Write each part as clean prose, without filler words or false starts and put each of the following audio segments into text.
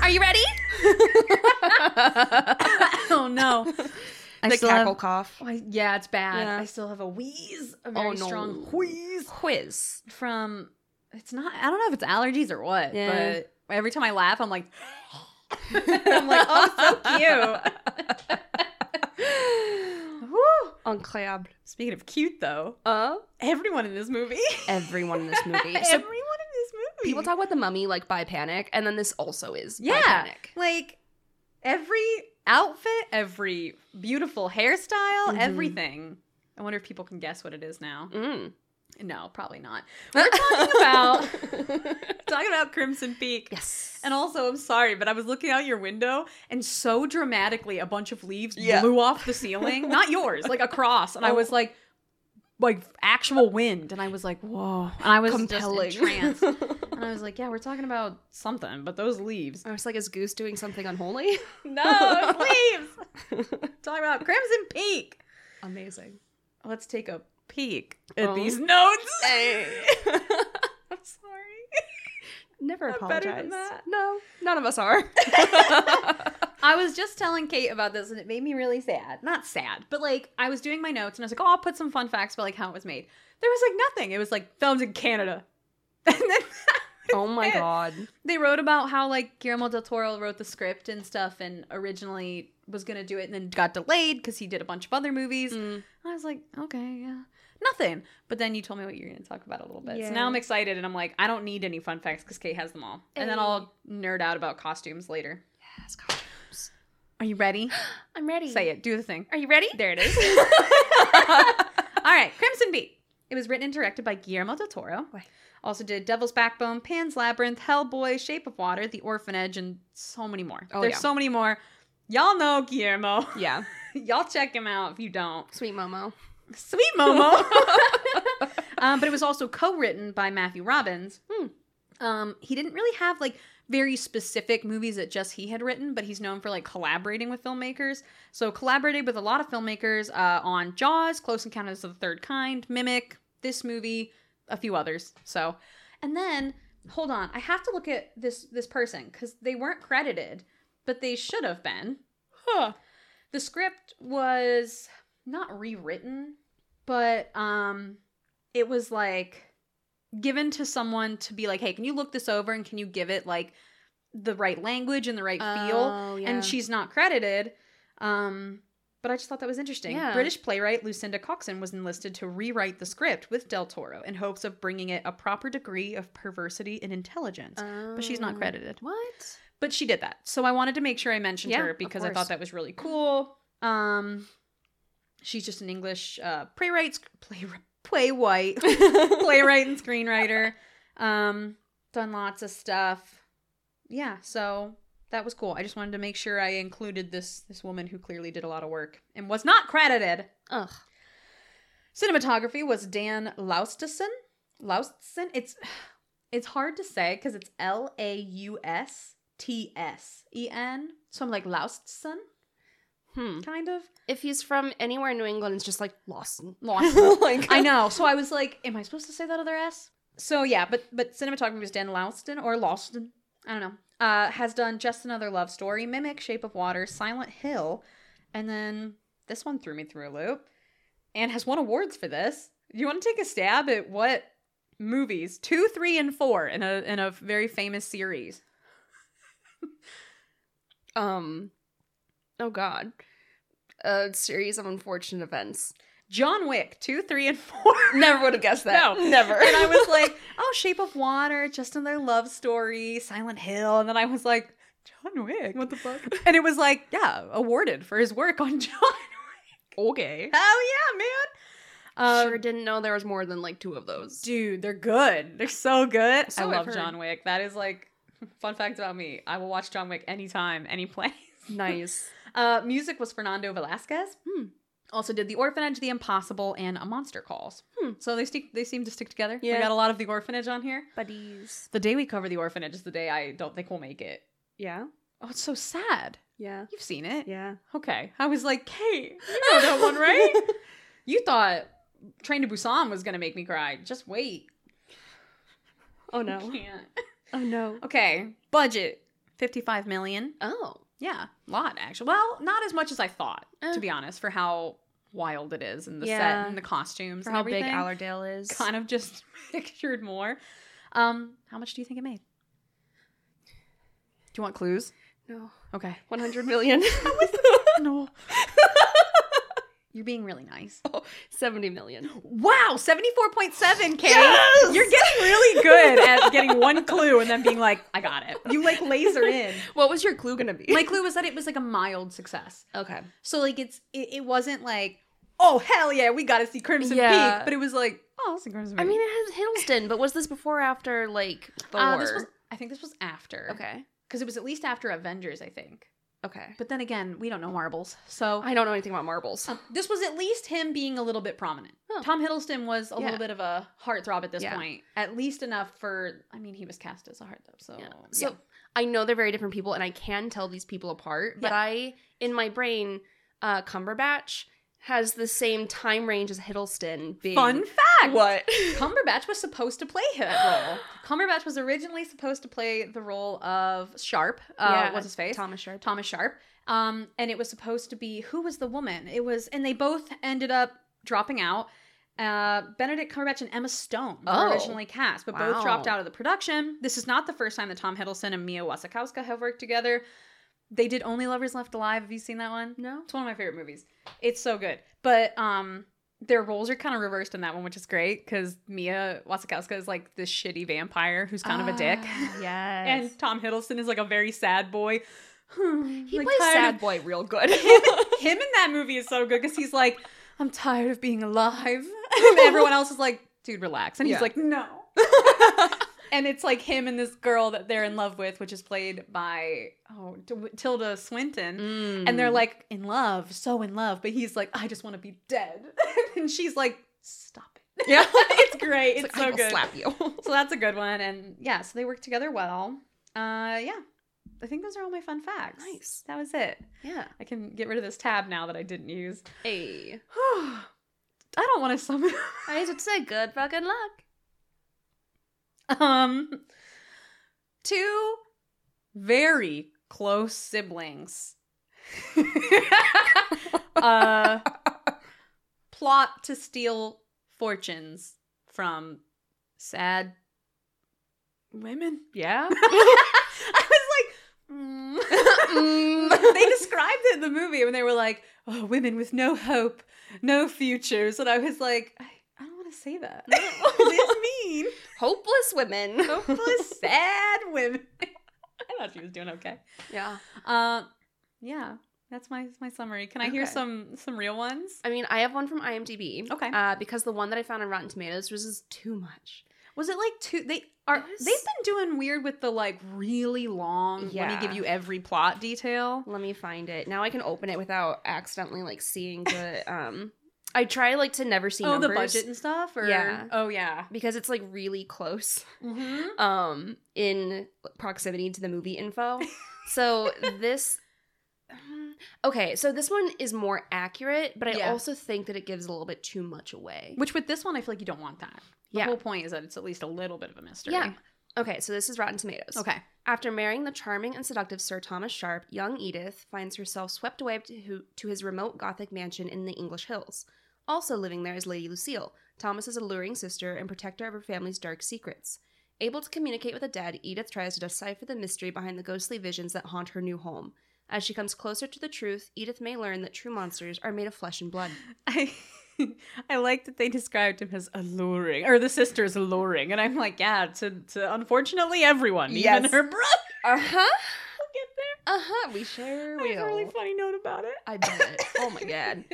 Are you ready? Oh no. The cackle cough. Yeah, it's bad. Yeah. I still have a wheeze. A very strong wheeze. Whiz. I don't know if it's allergies or what, but every time I laugh, I'm like, oh, so cute. Incroyable. Speaking of cute, though, everyone in this movie. People talk about The Mummy, like, by Panic, and then this also is by Panic. Like, every outfit, every beautiful hairstyle, everything. I wonder if people can guess what it is now. No, probably not. We're talking about Crimson Peak. Yes. And also, I'm sorry, but I was looking out your window, and so dramatically, a bunch of leaves blew off the ceiling. Not yours, like, across. And I was like actual wind, and I was like, whoa. And I was just entranced. And I was like, yeah, we're talking about something, but those leaves. I was like, is Goose doing something unholy? No, it's leaves. Talking about Crimson Peak. Amazing. Let's take a peek at these notes. Hey. I'm sorry. Never apologize. Better than that. No, none of us are. I was just telling Kate about this, and it made me really sad. Not sad, but like, I was doing my notes, and I was like, oh, I'll put some fun facts about like how it was made. There was like nothing. It was like filmed in Canada. And then oh my god. They wrote about how like Guillermo del Toro wrote the script and stuff, and originally was gonna do it, and then got delayed because he did a bunch of other movies. And I was like, okay, yeah. Nothing. But then you told me what you were going to talk about a little bit. Yeah. So now I'm excited, and I'm like, I don't need any fun facts because Kate has them all. And then I'll nerd out about costumes later. Yes, costumes. Are you ready? I'm ready. Say it. Do the thing. Are you ready? There it is. All right. Crimson Peak. It was written and directed by Guillermo del Toro. Right. Also did Devil's Backbone, Pan's Labyrinth, Hellboy, Shape of Water, The Orphanage, and so many more. Oh, There's so many more. Y'all know Guillermo. Yeah. Y'all check him out if you don't. Sweet Momo. But it was also co-written by Matthew Robbins. He didn't really have like very specific movies that just he had written, but he's known for like collaborating with filmmakers. So collaborated with a lot of filmmakers on Jaws, Close Encounters of the Third Kind, Mimic, this movie, a few others. So, and then hold on, I have to look at this person because they weren't credited, but they should have been. The script was not rewritten, but it was like given to someone to be like, hey, can you look this over and can you give it like the right language and the right feel? Yeah. And she's not credited. But I just thought that was interesting. Yeah. British playwright Lucinda Coxon was enlisted to rewrite the script with Del Toro in hopes of bringing it a proper degree of perversity and intelligence. But she's not credited. What? But she did that. So I wanted to make sure I mentioned her because I thought that was really cool. She's just an English playwright and screenwriter. Done lots of stuff. Yeah, so that was cool. I just wanted to make sure I included this woman who clearly did a lot of work and was not credited. Ugh. Cinematography was Dan Laustsen. It's hard to say because it's Laustsen. So I'm like Laustsen. Kind of. If he's from anywhere in New England, it's just like Lawson. Like, I know. So I was like, am I supposed to say that other S? So yeah, but cinematography was Dan Laustsen or Laustsen. I don't know. Has done Just Another Love Story, Mimic, Shape of Water, Silent Hill, and then this one threw me through a loop. And has won awards for this. You want to take a stab at what movies? 2, 3, and 4 in a very famous series. Oh God. A series of unfortunate events. John Wick, 2, 3, and 4. Never would have guessed that. No, never. And I was like, oh, Shape of Water, Just Another Love Story, Silent Hill. And then I was like, John Wick, what the fuck? And it was like, yeah, awarded for his work on John Wick. Okay. Oh yeah, man. Sure didn't know there was more than like 2 of those. Dude, they're good. They're so good. So I love John Wick. That is like, fun fact about me. I will watch John Wick anytime, any place. Nice. Music was Fernando Velasquez. Also did The Orphanage, The Impossible, and A Monster Calls. So they seem to stick together. Yeah. We got a lot of The Orphanage on here. Buddies. The day we cover The Orphanage is the day I don't think we'll make it. Yeah? Oh, it's so sad. Yeah. You've seen it. Yeah. Okay. I was like, Kate, you know that one, right? You thought Train to Busan was going to make me cry. Just wait. Oh, no. I can't. Oh, no. Okay. Budget. $55 million. Oh. Yeah, a lot, actually. Well, not as much as I thought, to be honest, for how wild it is and the set and the costumes and everything. For how big Allerdale is. Kind of just pictured more. How much do you think it made? Do you want clues? No. Okay. 100 million. No. You're being really nice. Oh, 70 million. Wow, 74.7, Kate. Yes! You're getting really good at getting one clue and then being like, I got it. You like laser in. What was your clue going to be? My clue was that it was like a mild success. Okay. So like it wasn't like, oh, hell yeah, we got to see Crimson Peak. But it was like, oh, I'll see Crimson Peak. I mean, it has Hiddleston, but was this before or after like Thor? I think this was after. Okay. Because it was at least after Avengers, I think. Okay. But then again, we don't know marbles, so... I don't know anything about marbles. This was at least him being a little bit prominent. Oh. Tom Hiddleston was a little bit of a heartthrob at this point. At least enough for... I mean, he was cast as a heartthrob, so... Yeah. So, I know they're very different people, and I can tell these people apart, but in my brain, Cumberbatch has the same time range as Hiddleston being... Fun fact! What? Cumberbatch was supposed to play that role. Cumberbatch was originally supposed to play the role of Sharp. What's his face? Thomas Sharp. And it was supposed to be... Who was the woman? It was... And they both ended up dropping out. Benedict Cumberbatch and Emma Stone were originally cast, but both dropped out of the production. This is not the first time that Tom Hiddleston and Mia Wasikowska have worked together. They did Only Lovers Left Alive. Have you seen that one? No. It's one of my favorite movies. It's so good. But their roles are kind of reversed in that one, which is great because Mia Wasikowska is like this shitty vampire who's kind of a dick. Yes. And Tom Hiddleston is like a very sad boy. He plays sad boy real good. Him in that movie is so good because he's like, I'm tired of being alive. And everyone else is like, dude, relax. And he's like, no. And it's like him and this girl that they're in love with, which is played by Tilda Swinton. And they're like in love, so in love. But he's like, I just want to be dead. And she's like, stop it. Yeah. It's great. It's so good. I will slap you. So that's a good one. And yeah, so they work together well. Yeah. I think those are all my fun facts. Nice. That was it. Yeah. I can get rid of this tab now that I didn't use. Hey. I don't want to summon. I should say good fucking luck. Two very close siblings. Plot to steal fortunes from sad women. Yeah. They described it in the movie when they were like, oh, women with no hope, no futures. And I was like, I don't want to say that. It's mean. Hopeless women. Hopeless, sad women. I thought she was doing okay. Yeah. Yeah. That's my summary. Can I hear some real ones? I mean, I have one from IMDb. Okay. Because the one that I found on Rotten Tomatoes was just too much. Was it like too... They've been doing weird with the like really long, let me give you every plot detail. Let me find it. Now I can open it without accidentally like seeing the... I try like to never see numbers. Oh, the budget and stuff? Or... Yeah. Oh, yeah. Because it's like really close in proximity to the movie info. So this... Okay, so this one is more accurate, but I also think that it gives a little bit too much away. Which with this one, I feel like you don't want that. The whole point is that it's at least a little bit of a mystery. Yeah. Okay, so this is Rotten Tomatoes. Okay. After marrying the charming and seductive Sir Thomas Sharp, young Edith finds herself swept away to his remote Gothic mansion in the English hills. Also living there is Lady Lucille, Thomas's alluring sister and protector of her family's dark secrets. Able to communicate with the dead, Edith tries to decipher the mystery behind the ghostly visions that haunt her new home. As she comes closer to the truth, Edith may learn that true monsters are made of flesh and blood. I like that they described him as alluring, or the sister's alluring, and I'm like, to unfortunately everyone, even her brother. We'll get there. We sure will. I have a really funny note about it. I bet. Oh my god.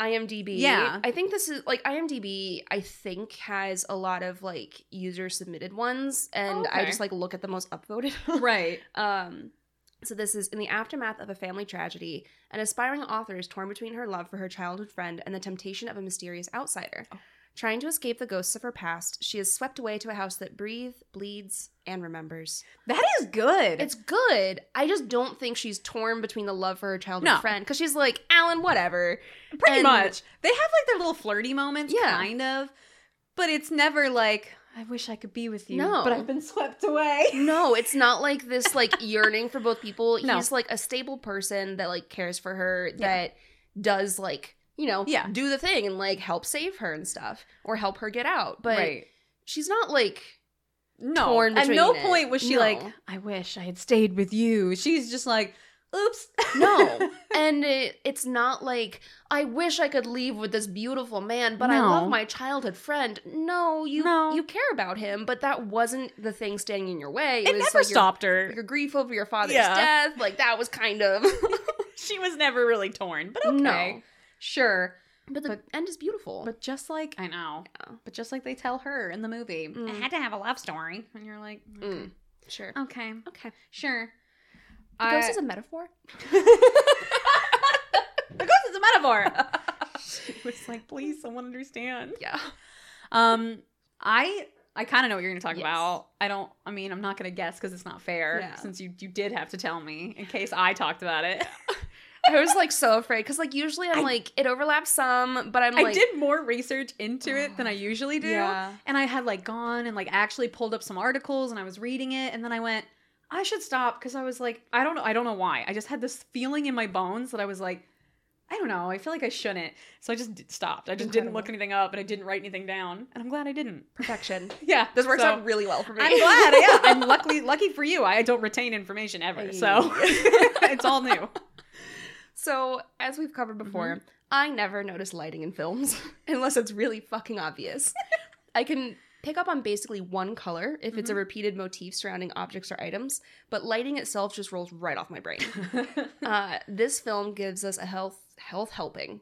IMDb. Yeah. I think this is, like, IMDb, I think, has a lot of, like, user-submitted ones, and I just, like, look at the most upvoted. Right. So this is in the aftermath of a family tragedy, an aspiring author is torn between her love for her childhood friend and the temptation of a mysterious outsider. Oh. Trying to escape the ghosts of her past, she is swept away to a house that breathes, bleeds, and remembers. That is good. It's good. I just don't think she's torn between the love for her childhood friend. Because she's like, Alan, whatever. Pretty much. They have like their little flirty moments, kind of. But it's never like, I wish I could be with you, but I've been swept away. No, it's not like this like yearning for both people. No. He's like a stable person that like cares for her, that does like, you know, do the thing and like help save her and stuff or help her get out. But she's not like torn between it. At no point was she like, I wish I had stayed with you. She's just like, oops. No. And it's not like, I wish I could leave with this beautiful man, but I love my childhood friend. No, you care about him, but that wasn't the thing standing in your way. It was never like stopped her. Your grief over your father's death, like that was kind of... She was never really torn, but okay. No. Sure. But the end is beautiful. But just like... I know. Yeah. But just like they tell her in the movie, I had to have a love story. And you're like, okay. Sure. Okay. Sure. The ghost is a metaphor. The ghost is a metaphor. She was like, please, someone understand. Yeah. I kind of know what you're going to talk about. I'm not going to guess because it's not fair since you did have to tell me in case I talked about it. I was like so afraid because like usually I'm like, it overlaps some, but I'm like. I did more research into it than I usually do. Yeah. And I had like gone and like actually pulled up some articles and I was reading it and then I went, I should stop because I was like, I don't know why. I just had this feeling in my bones that I was like, I don't know. I feel like I shouldn't. So I just stopped. I just didn't look anything up and I didn't write anything down. And I'm glad I didn't. Perfection. This works out really well for me. I'm glad. Yeah. I'm lucky for you. I don't retain information ever. Hey. So it's all new. So as we've covered before, I never notice lighting in films unless it's really fucking obvious. I can pick up on basically one color if it's a repeated motif surrounding objects or items, but lighting itself just rolls right off my brain. This film gives us a healthy helping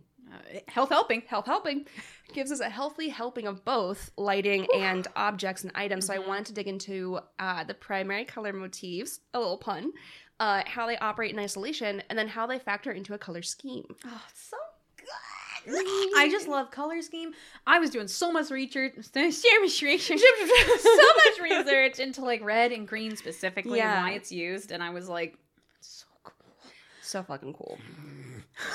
gives us a healthy helping of both lighting and objects and items. So I wanted to dig into the primary color motifs, a little pun, how they operate in isolation, and then how they factor into a color scheme. Oh, it's so good. I just love color scheme. I was doing so much research. So much research into like red and green specifically and why it's used. And I was like, it's so cool. So fucking cool.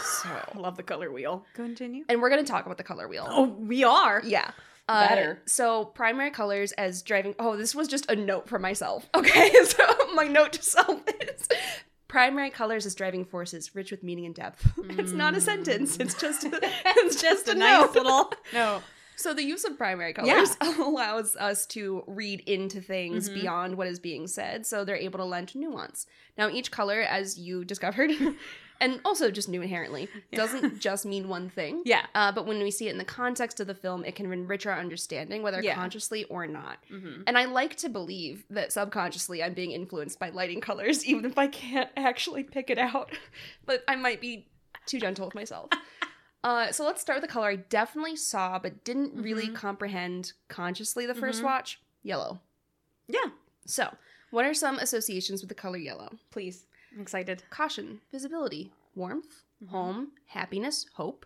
So love the color wheel. Continue. And we're going to talk about the color wheel. Oh, we are? Yeah. Better. So primary colors as driving... Oh, this was just a note for myself. Okay, so my note to self is... Primary colors as driving forces, rich with meaning and depth. It's not a sentence. It's just a nice little... No. So the use of primary colors allows us to read into things beyond what is being said, so they're able to lend nuance. Now, each color, as you discovered... And also just new inherently. Doesn't just mean one thing. Yeah. But when we see it in the context of the film, it can enrich our understanding, whether consciously or not. Mm-hmm. And I like to believe that subconsciously I'm being influenced by lighting colors, even if I can't actually pick it out. But I might be too gentle with myself. So let's start with the color I definitely saw but didn't really comprehend consciously the first watch. Yellow. Yeah. So what are some associations with the color yellow? Please. I'm excited. Caution, visibility, warmth, home, happiness, hope,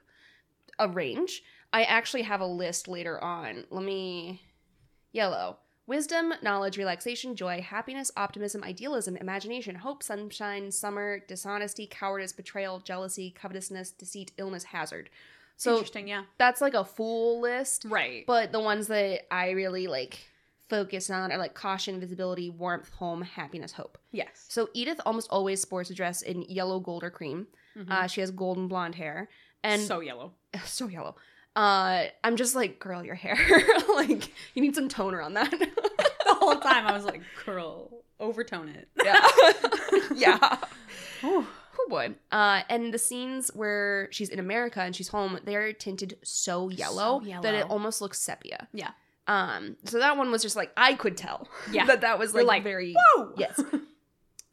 a range. I actually have a list later on. Yellow. Wisdom, knowledge, relaxation, joy, happiness, optimism, idealism, imagination, hope, sunshine, summer, dishonesty, cowardice, betrayal, jealousy, covetousness, deceit, illness, hazard. So interesting, yeah. That's like a full list. Right. But the ones that I really like... focus on are like caution, visibility, warmth, home, happiness, hope. Yes. So Edith almost always sports a dress in yellow, gold, or cream. She has golden blonde hair. And So yellow. I'm just like, girl, your hair. Like, you need some toner on that. The whole time I was like, girl, overtone it. Yeah. Oh, boy. And the scenes where she's in America and she's home, they're tinted so yellow that it almost looks sepia. Yeah. So that one was just like, I could tell that was like very, whoa! Yes.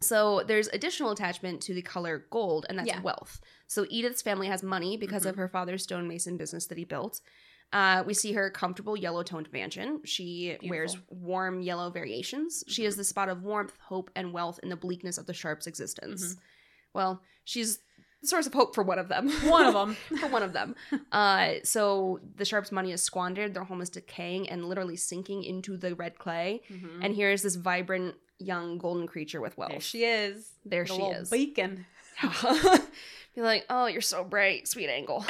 So there's additional attachment to the color gold, and that's wealth. So Edith's family has money because of her father's stonemason business that he built. We see her comfortable yellow-toned mansion. She wears warm yellow variations. Mm-hmm. She is the spot of warmth, hope, and wealth in the bleakness of the Sharps' existence. Mm-hmm. Well, she's the source of hope for one of them. For one of them. So the Sharps' money is squandered. Their home is decaying and literally sinking into the red clay. Mm-hmm. And here is this vibrant, young, golden creature with wealth. There she is. There she is. Beacon. Be like, oh, you're so bright, sweet angle.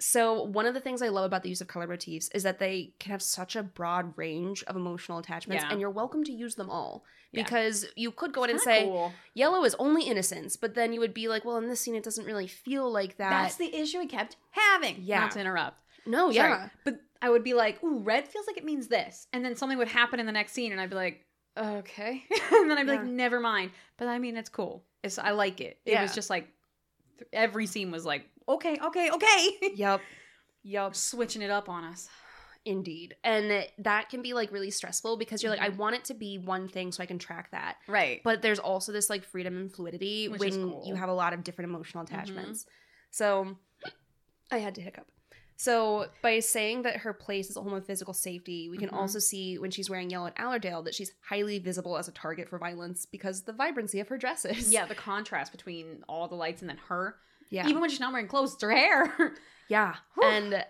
So one of the things I love about the use of color motifs is that they can have such a broad range of emotional attachments, and you're welcome to use them all, because you could go in and say yellow is only innocence, but then you would be like, well, in this scene it doesn't really feel like that. That's the issue we kept having. Not to interrupt. No, but I would be like, ooh, red feels like it means this, and then something would happen in the next scene and I'd be like, okay. And then I'd be like, never mind. But I mean, it's cool. I like it. It was just like every scene was like, okay. Yep. Switching it up on us. Indeed. And that can be like really stressful because you're like, I want it to be one thing so I can track that. Right. But there's also this like freedom and fluidity when you have a lot of different emotional attachments. Mm-hmm. So I had to hiccup. So by saying that her place is a home of physical safety, we can also see when she's wearing yellow at Allerdale that she's highly visible as a target for violence because the vibrancy of her dresses. Yeah, the contrast between all the lights and then her. Yeah. Even when she's not wearing clothes, it's her hair. And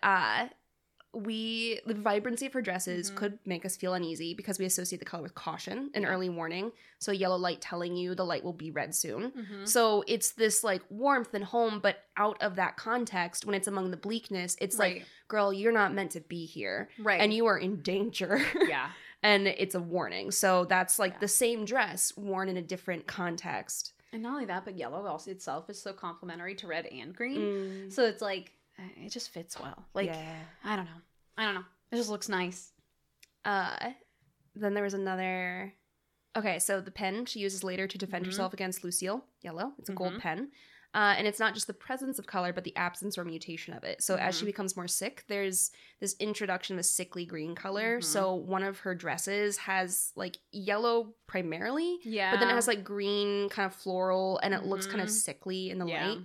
the vibrancy of her dresses could make us feel uneasy because we associate the color with caution and early warning. So yellow light telling you the light will be red soon. So it's this like warmth and home, but out of that context, when it's among the bleakness, it's like, girl, you're not meant to be here. Right. And you are in danger. And it's a warning. So that's like the same dress worn in a different context. And not only that, but yellow also itself is so complementary to red and green. So it's like, it just fits well. Like, I don't know. It just looks nice. Then there was another. Okay, so the pen she uses later to defend herself against Lucille, yellow. It's a gold pen. And it's not just the presence of color, but the absence or mutation of it. So as she becomes more sick, there's this introduction of a sickly green color. So one of her dresses has like yellow primarily, but then it has like green kind of floral, and it looks kind of sickly in the light.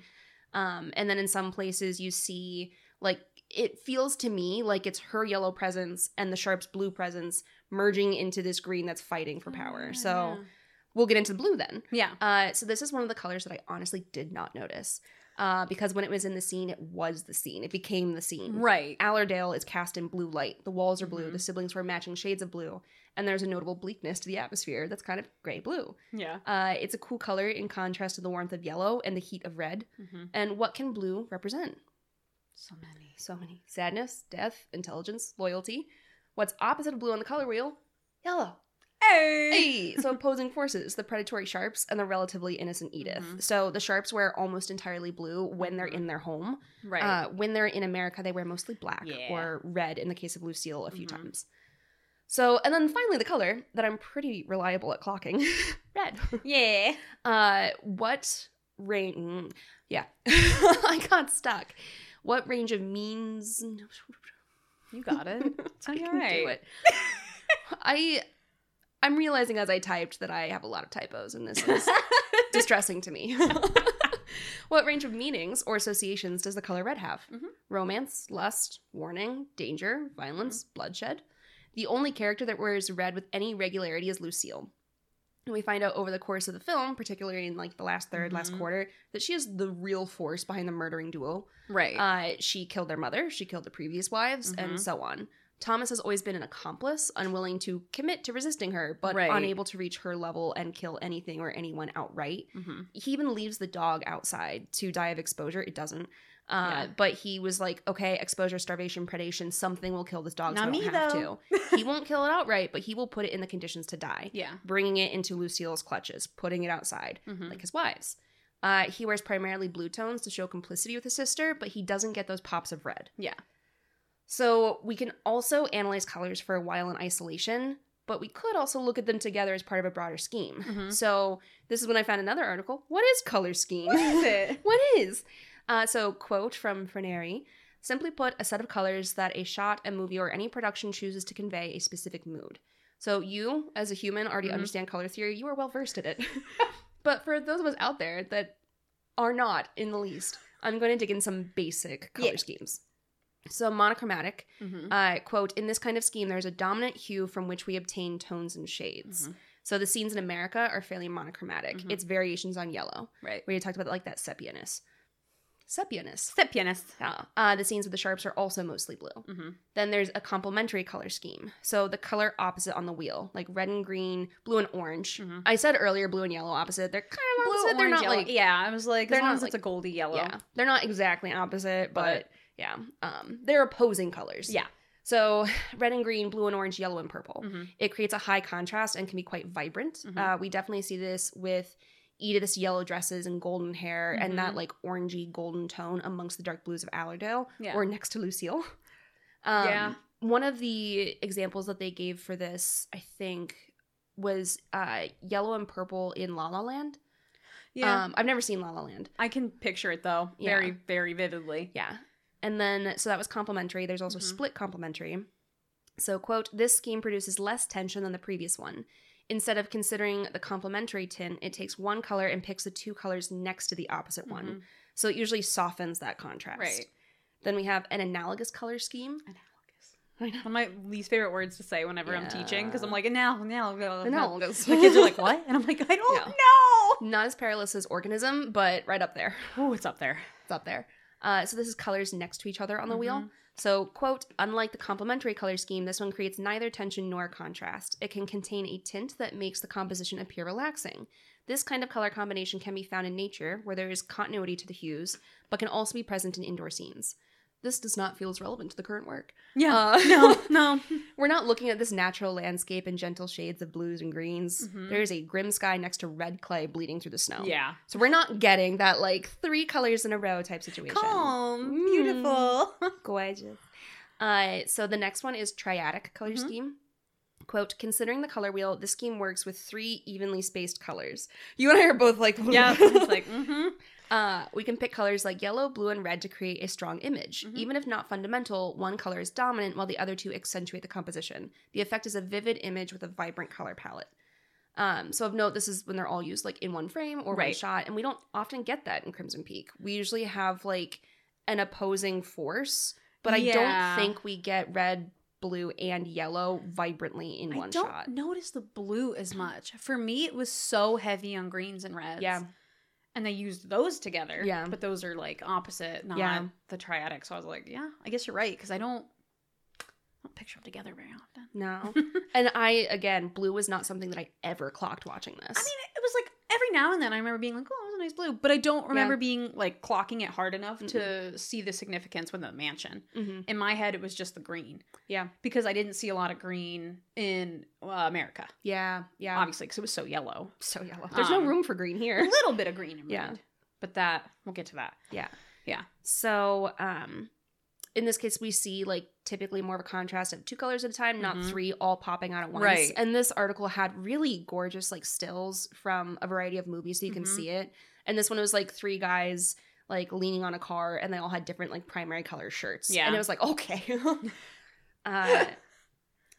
And then in some places you see like, it feels to me like it's her yellow presence and the Sharp's blue presence merging into this green that's fighting for power. So... We'll get into the blue then. So this is one of the colors that I honestly did not notice. Because when it was in the scene, it was the scene. It became the scene. Right. Allerdale is cast in blue light. The walls are blue. The siblings wear matching shades of blue. And there's a notable bleakness to the atmosphere that's kind of gray-blue. It's a cool color in contrast to the warmth of yellow and the heat of red. And what can blue represent? So many. So many. Sadness, death, intelligence, loyalty. What's opposite of blue on the color wheel? Yellow. Hey! So opposing forces, the predatory Sharps and the relatively innocent Edith. So the Sharps wear almost entirely blue when they're in their home. Right. When they're in America, they wear mostly black or red in the case of Lucille a few times. So, and then finally the color that I'm pretty reliable at clocking. Red. I got stuck. What range of means... You got it. It's all right. I can do it. I'm realizing as I typed that I have a lot of typos, and this is distressing to me. What range of meanings or associations does the color red have? Romance, lust, warning, danger, violence, bloodshed. The only character that wears red with any regularity is Lucille. And we find out over the course of the film, particularly in like the last third, last quarter, that she is the real force behind the murdering duo. She killed their mother, she killed the previous wives, and so on. Thomas has always been an accomplice, unwilling to commit to resisting her, but unable to reach her level and kill anything or anyone outright. He even leaves the dog outside to die of exposure. It doesn't. But he was like, okay, exposure, starvation, predation, something will kill this dog, so I don't have to. He won't kill it outright, but he will put it in the conditions to die. Bringing it into Lucille's clutches, putting it outside, like his wives. He wears primarily blue tones to show complicity with his sister, but he doesn't get those pops of red. So we can also analyze colors for a while in isolation, but we could also look at them together as part of a broader scheme. So this is when I found another article. What is color scheme? What is it? So quote from Fernari, simply put, a set of colors that a shot, a movie, or any production chooses to convey a specific mood. So you, as a human, already understand color theory. You are well versed in it. But for those of us out there that are not in the least, I'm going to dig in some basic color schemes. So monochromatic, quote, in this kind of scheme, there's a dominant hue from which we obtain tones and shades. Mm-hmm. So the scenes in America are fairly monochromatic. Mm-hmm. It's variations on yellow. Right. Where you talked about like that sepia-ness. Sepia-ness. The scenes with the sharps are also mostly blue. Mm-hmm. Then there's a complementary color scheme. So the color opposite on the wheel, like red and green, blue and orange. Mm-hmm. I said earlier blue and yellow opposite. They're kind of opposite. Blue, they're orange, not yellow. Like, yeah, I was like, they're not like, it's a goldy yellow. Yeah. They're not exactly opposite, but yeah. They're opposing colors. Yeah. So red and green, blue and orange, yellow and purple. Mm-hmm. It creates a high contrast and can be quite vibrant. Mm-hmm. We definitely see this with Edith's yellow dresses and golden hair mm-hmm. and that like orangey golden tone amongst the dark blues of Allerdale or next to Lucille. One of the examples that they gave for this, I think, was yellow and purple in La La Land. Yeah. I've never seen La La Land. I can picture it though very, very vividly. Yeah. And then, so that was complementary. There's also split complementary. So, quote, this scheme produces less tension than the previous one. Instead of considering the complementary tint, it takes one color and picks the two colors next to the opposite one. So it usually softens that contrast. Right. Then we have an analogous color scheme. Analogous. One of my least favorite words to say whenever I'm teaching, because I'm like, analogous. The kids are like, what? And I'm like, I don't know. Not as perilous as organism, but right up there. Oh, it's up there. It's up there. So this is colors next to each other on the wheel. So, quote, unlike the complementary color scheme, this one creates neither tension nor contrast. It can contain a tint that makes the composition appear relaxing. This kind of color combination can be found in nature, where there is continuity to the hues, but can also be present in indoor scenes. This does not feel as relevant to the current work. No. We're not looking at this natural landscape in gentle shades of blues and greens. There is a grim sky next to red clay bleeding through the snow. Yeah. So we're not getting that like three colors in a row type situation. Calm, beautiful, gorgeous. So the next one is triadic color scheme. Quote, considering the color wheel, this scheme works with three evenly spaced colors. You and I are both like, it's like, we can pick colors like yellow, blue, and red to create a strong image. Even if not fundamental, one color is dominant while the other two accentuate the composition. The effect is a vivid image with a vibrant color palette. So of note, this is when they're all used like in one frame or one shot, and we don't often get that in Crimson Peak. We usually have like an opposing force, but I don't think we get red, blue, and yellow vibrantly in one shot. I don't notice the blue as much. For me, it was so heavy on greens and reds. Yeah. And they used those together. Yeah. But those are like opposite, not the triadic. So I was like, yeah, I guess you're right. Because I don't picture them together very often. No. And again, blue was not something that I ever clocked watching this. I mean, it was like every now and then I remember being like, oh, that was a nice blue. But I don't remember being like clocking it hard enough to see the significance within the mansion. In my head, it was just the green. Yeah. Because I didn't see a lot of green in America. Yeah. Yeah. Obviously, because it was so yellow. So yellow. There's no room for green here. A little bit of green in red. But we'll get to that. Yeah. Yeah. So, in this case, we see like typically more of a contrast of two colors at a time, not three all popping out at once. Right. And this article had really gorgeous like stills from a variety of movies, so you can see it. And this one was like three guys like leaning on a car, and they all had different like primary color shirts. Yeah. And it was like, okay.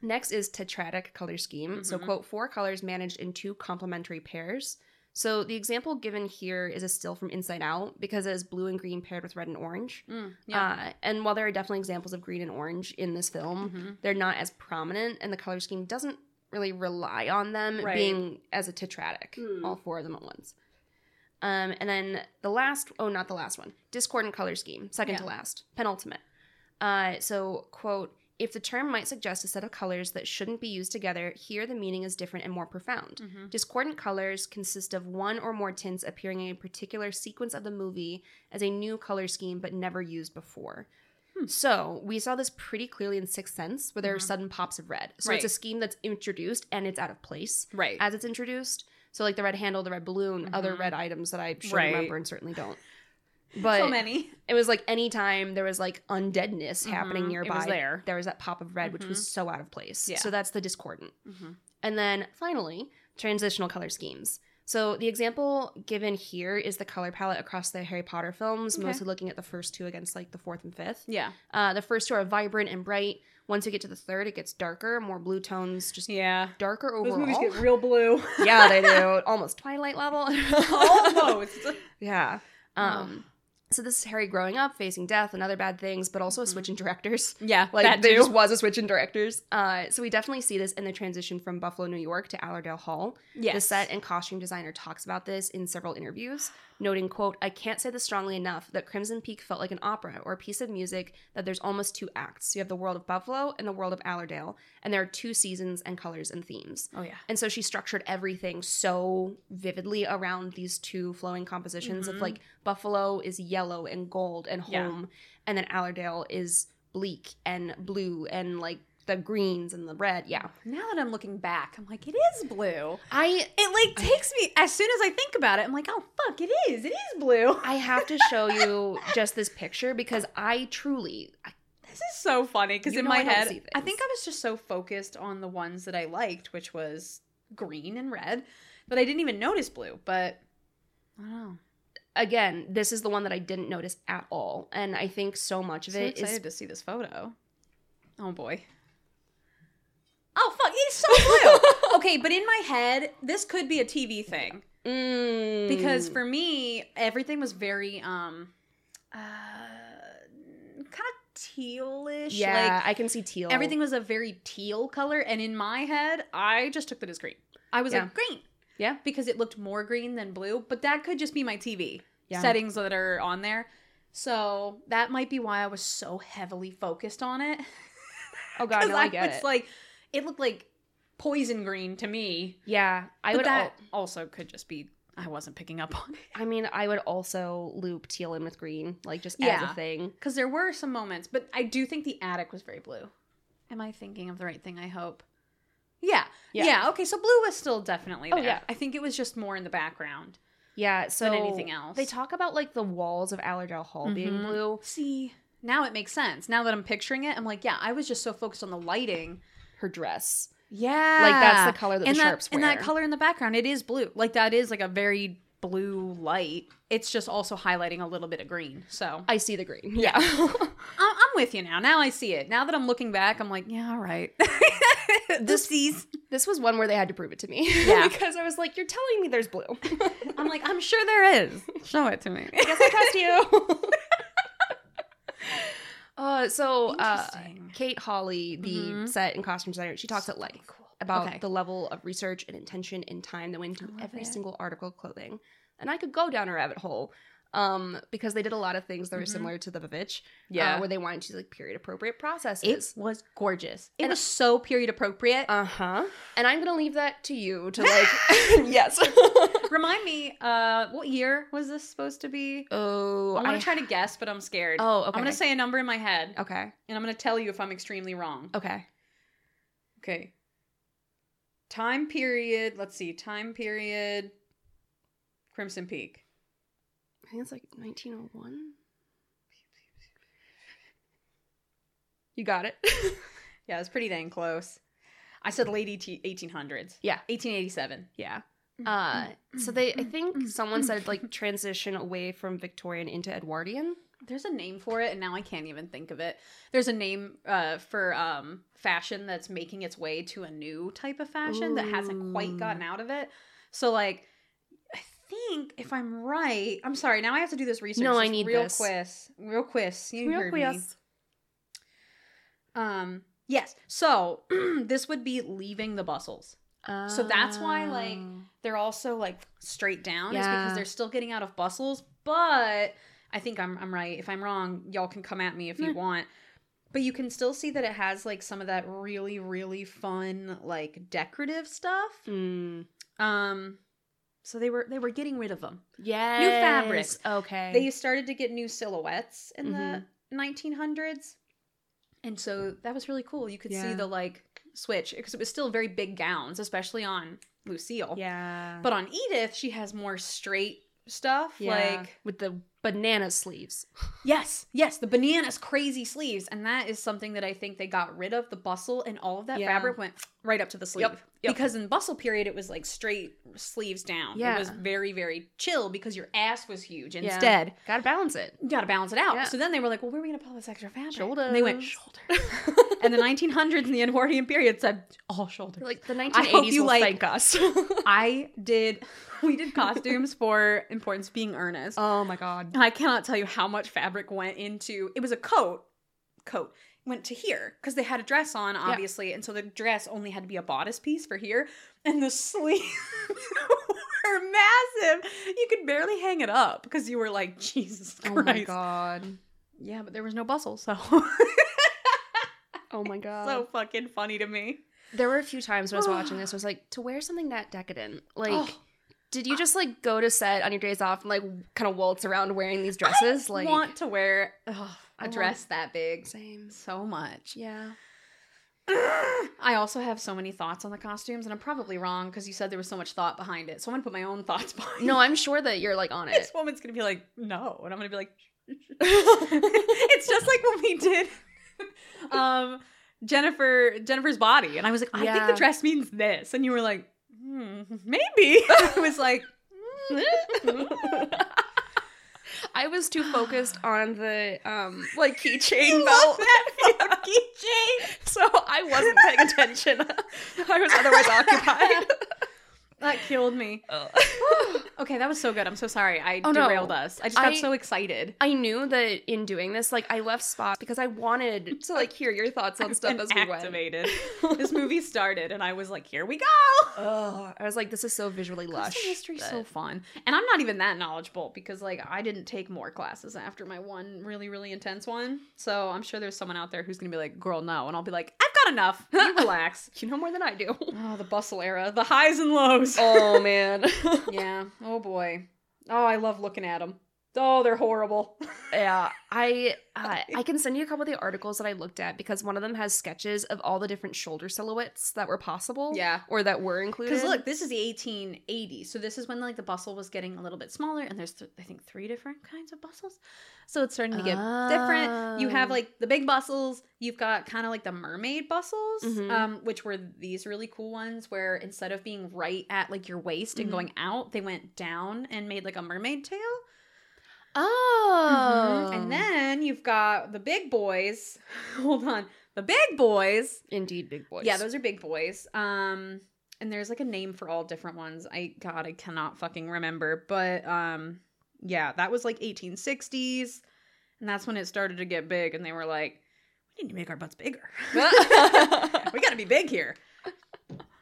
Next is tetradic color scheme. So, quote, four colors managed in two complementary pairs. So the example given here is a still from Inside Out because it is blue and green paired with red and orange. And while there are definitely examples of green and orange in this film, they're not as prominent, and the color scheme doesn't really rely on them being as a tetradic, all four of them at once. And then discordant color scheme, second to last, penultimate. So, quote, if the term might suggest a set of colors that shouldn't be used together, here the meaning is different and more profound. Discordant colors consist of one or more tints appearing in a particular sequence of the movie as a new color scheme but never used before. So we saw this pretty clearly in Sixth Sense, where there are sudden pops of red. So it's a scheme that's introduced and it's out of place as it's introduced. So like the red handle, the red balloon, other red items that I should remember and certainly don't. But so many. It was like any time there was like undeadness happening nearby, it was there was that pop of red, which was so out of place. Yeah. So that's the discordant. And then finally, transitional color schemes. So the example given here is the color palette across the Harry Potter films, mostly looking at the first two against like the fourth and fifth. Yeah. The first two are vibrant and bright. Once you get to the third, it gets darker, more blue tones, just darker overall. Those movies get real blue. Yeah, they do. Almost Twilight level. Almost. Yeah. So this is Harry growing up, facing death and other bad things, but also a switch in directors. Yeah, like that there too. Just was a switch in directors. So we definitely see this in the transition from Buffalo, New York to Allerdale Hall. Yes. The set and costume designer talks about this in several interviews, noting, quote, "I can't say this strongly enough that Crimson Peak felt like an opera or a piece of music that there's almost two acts. You have the world of Buffalo and the world of Allerdale, and there are two seasons and colors and themes." Oh, yeah. And so she structured everything so vividly around these two flowing compositions of, like, Buffalo is yellow and gold and home, and then Allerdale is bleak and blue and, like, the greens and the red. Yeah. Now that I'm looking back, I'm like, it is blue. It takes me, as soon as I think about it, I'm like, oh, fuck, it is. It is blue. I have to show you just this picture because this is so funny because in my head, I think I was just so focused on the ones that I liked, which was green and red, that I didn't even notice blue. But I don't know. Again, this is the one that I didn't notice at all. And I think so much of it is... I'm excited to see this photo. Oh, boy. Oh, fuck, it is so blue. Okay, but in my head, this could be a TV thing. Mm. Because for me, everything was very, kind of tealish. Yeah, I can see teal. Everything was a very teal color. And in my head, I just took that as green. I was like, green. Yeah. Because it looked more green than blue. But that could just be my TV settings that are on there. So that might be why I was so heavily focused on it. Oh, God, no, I get it. It's like... It looked like poison green to me. Yeah. That also could just be I wasn't picking up on it. I mean, I would also loop teal in with green. Like, just everything. Because there were some moments. But I do think the attic was very blue. Am I thinking of the right thing? I hope. Yeah. Yeah. Okay. So blue was still definitely there. Oh, yeah. I think it was just more in the background. Yeah. So than anything else. They talk about, like, the walls of Allerdale Hall being blue. See, now it makes sense. Now that I'm picturing it, I'm like, yeah, I was just so focused on the lighting. Her dress. Yeah. Like, that's the color that the sharps wear. And that color in the background, it is blue. Like, that is, like, a very blue light. It's just also highlighting a little bit of green, so. I see the green. Yeah. I'm with you now. Now I see it. Now that I'm looking back, I'm like, yeah, all right. This was one where they had to prove it to me. Yeah. Because I was like, you're telling me there's blue. I'm like, I'm sure there is. Show it to me. I guess I trust you. So Kate Hawley, the set and costume designer, she talks at length about the level of research and intention and time that went into every single article of clothing. And I could go down a rabbit hole because they did a lot of things that were similar to the Bavitch, where they wanted to, like, period appropriate processes. It was gorgeous. It was so period appropriate. And I'm going to leave that to you to, like, yes. Remind me, what year was this supposed to be? Oh, I'm going to try to guess, but I'm scared. Oh, okay. I'm going to say a number in my head. Okay. And I'm going to tell you if I'm extremely wrong. Okay. Time period. Let's see. Time period. Crimson Peak. I think it's like 1901. You got it? Yeah, it was pretty dang close. I said late 1800s. Yeah. 1887. Yeah. So I think someone said, like, transition away from Victorian into Edwardian. There's a name for it, and now I can't even think of it. There's a name for fashion that's making its way to a new type of fashion that hasn't quite gotten out of it. So, like, think if I'm right, I'm sorry, now I have to do this research. No, I need this. Real quiz. You heard me. Yes. So this would be leaving the bustles. Oh. So that's why, like, they're also, like, straight down is because they're still getting out of bustles. But I think I'm right. If I'm wrong, y'all can come at me if you want. But you can still see that it has, like, some of that really, really fun, like, decorative stuff. So they were getting rid of them. Yeah. New fabrics. Okay. They started to get new silhouettes in the 1900s. And so that was really cool. You could see the, like, switch because it was still very big gowns, especially on Lucille. Yeah. But on Edith, she has more straight stuff, like with the banana sleeves. Yes, the bananas crazy sleeves, and that is something that I think they got rid of. The bustle and all of that fabric went right up to the sleeve. Yep. Because in the bustle period, it was like straight sleeves down. It was very, very chill because your ass was huge. Instead, gotta balance it out. So then they were like, well, where are we gonna put all this extra fabric? Shoulders. And they went shoulder. And the 1900s and the Edwardian period said all shoulders. Like the 1980s will thank us. I did. We did costumes for Importance Being Earnest. Oh my God. And I cannot tell you how much fabric went into, it was a coat. Went to here because they had a dress on, obviously, and so the dress only had to be a bodice piece for here, and the sleeves were massive. You could barely hang it up because you were like, Jesus Christ. Oh my God. Yeah, but there was no bustle, so. Oh my God. So fucking funny to me. There were a few times when I was watching this, I was like, to wear something that decadent, like. Oh. Did you just, like, go to set on your days off and, like, kind of waltz around wearing these dresses? I want to wear a dress that big. Same. So much. Yeah. I also have so many thoughts on the costumes, and I'm probably wrong because you said there was so much thought behind it. So I'm going to put my own thoughts behind it. No, I'm sure that you're, like, on it. This woman's going to be like, no. And I'm going to be like, it's just like what we did. Jennifer's body. And I was like, I think the dress means this. And you were like. Maybe. I was like, I was too focused on the like keychain belt. That keychain. So I wasn't paying attention. I was otherwise occupied. That killed me. Oh. Okay, that was so good. I'm so sorry. I derailed us. I just got so excited. I knew that in doing this, like, I left spots because I wanted to, like, hear your thoughts on stuff as we went. Activated. This movie started, and I was like, here we go. Oh, I was like, this is so visually lush. This history is so fun. And I'm not even that knowledgeable because, like, I didn't take more classes after my one really, really intense one. So I'm sure there's someone out there who's going to be like, girl, no. And I'll be like, I've got enough. You relax. You know more than I do. Oh, the bustle era. The highs and lows. Oh, man. Yeah. Oh, boy. Oh, I love looking at them. Oh, they're horrible. Yeah. I can send you a couple of the articles that I looked at because one of them has sketches of all the different shoulder silhouettes that were possible. Yeah. Or that were included. Because, look, this is the 1880s. So this is when, like, the bustle was getting a little bit smaller. And there's, I think, 3 different kinds of bustles. So it's starting to get different. You have, like, the big bustles. You've got kind of, like, the mermaid bustles, which were these really cool ones where instead of being right at, like, your waist and going out, they went down and made, like, a mermaid tail. Oh. And then you've got the big boys. Hold on. The big boys. Indeed, big boys. Yeah, those are big boys. And there's like a name for all different ones. I cannot fucking remember. But yeah, that was like 1860s. And that's when it started to get big. And they were like, we need to make our butts bigger. We got to be big here.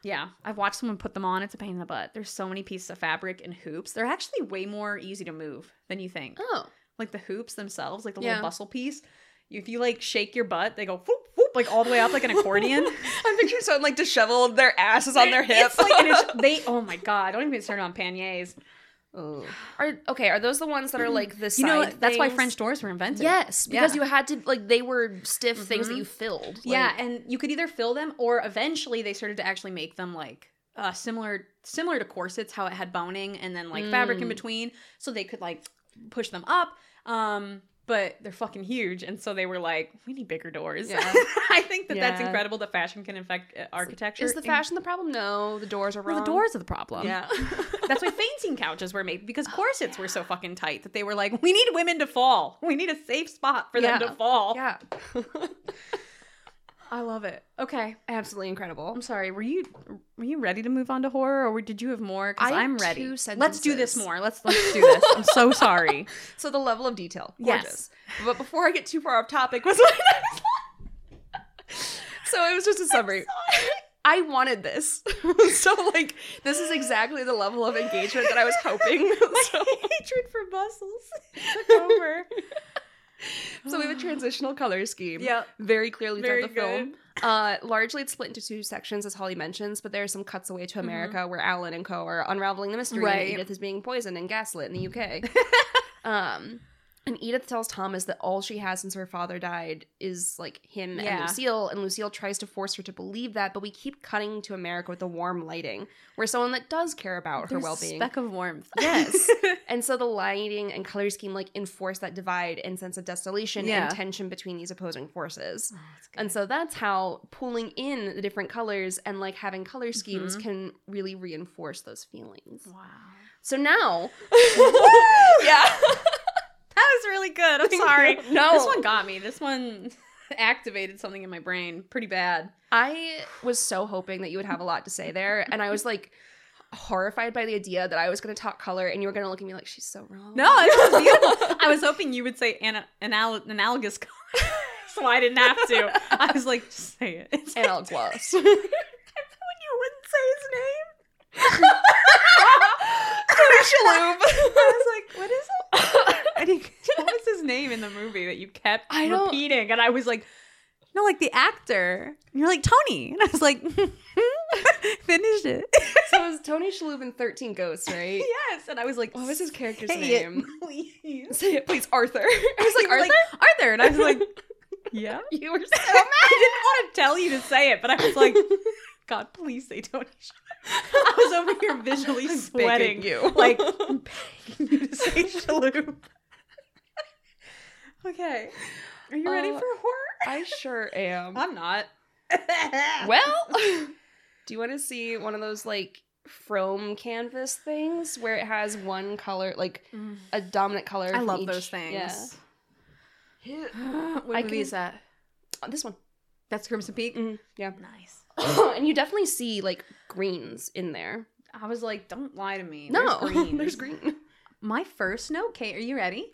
Yeah, I've watched someone put them on. It's a pain in the butt. There's so many pieces of fabric and hoops. They're actually way more easy to move than you think. Oh. Like the hoops themselves, like the little bustle piece. If you like shake your butt, they go whoop, whoop, like all the way up like an accordion. I'm picturing someone like disheveled, their ass is on their hip. It's like oh my God, don't even start on panniers. Oh. Are those the ones that are like the side things? That's why French doors were invented. Yes, because you had to, like, they were stiff things that you filled. Like. Yeah, and you could either fill them or eventually they started to actually make them like similar to corsets, how it had boning and then like fabric in between, so they could like push them up. But they're fucking huge, and so they were like, we need bigger doors. Yeah. I think that that's incredible that fashion can affect architecture. Is the fashion the problem? No, the doors are wrong. Well, the doors are the problem. Yeah. That's why fainting couches were made, because corsets were so fucking tight that they were like, we need women to fall. We need a safe spot for them to fall. Yeah. I love it. Okay. Absolutely incredible. I'm sorry. Were you ready to move on to horror, or did you have more? Because I'm ready. 2 sentences. Let's do this more. Let's do this. I'm so sorry. So the level of detail. Gorgeous. Yes. But before I get too far off topic was like So it was just a summary. I wanted this. So like this is exactly the level of engagement that I was hoping. My hatred for bustles took over. So we have a transitional color scheme. Yeah. Very clearly throughout the film. Largely it's split into 2 sections, as Holly mentions, but there are some cuts away to America where Alan and co are unraveling the mystery that Edith is being poisoned and gaslit in the UK. And Edith tells Thomas that all she has since her father died is like him and Lucille, and Lucille tries to force her to believe that, but we keep cutting to America with the warm lighting, where someone that does care about her well-being. There's a speck of warmth. Yes. And so the lighting and color scheme like enforce that divide and sense of desolation and tension between these opposing forces. Oh, that's good. And so that's how pulling in the different colors and like having color schemes can really reinforce those feelings. Wow. So now. Yeah. That was really good. I'm sorry. No. This one got me. This one activated something in my brain pretty bad. I was so hoping that you would have a lot to say there. And I was like, horrified by the idea that I was going to talk color and you were going to look at me like, she's so wrong. No, it was beautiful. I was hoping you would say analogous color, so I didn't have to. I was like, just say it. It's analogous. When you wouldn't say his name. I was like, what is it? What was his name in the movie that you kept repeating? And I was like, no, like the actor. And you're like, Tony. And I was like, finished it. So it was Tony Shalhoub in 13 Ghosts, right? Yes. And I was like, what was his character's name? Please. Say it, please. Arthur. I was like, Arthur? Like, Arthur. And I was like, yeah. You were so mad. I didn't want to tell you to say it, but I was like, God, please say Tony Shalhoub. I was over here visually sweating. You. Like, I'm begging you to say Shalhoub. Okay. Are you ready for horror? I sure am. I'm not. Well, do you want to see one of those, like, Frome canvas things where it has one color, like, a dominant color? I love those things. Yeah. What movie is that? Oh, this one. That's Crimson Peak? Mm-hmm. Yeah. Nice. And you definitely see, like, greens in there. I was like, don't lie to me. No, there's green. There's green. My first note, Kate, are you ready?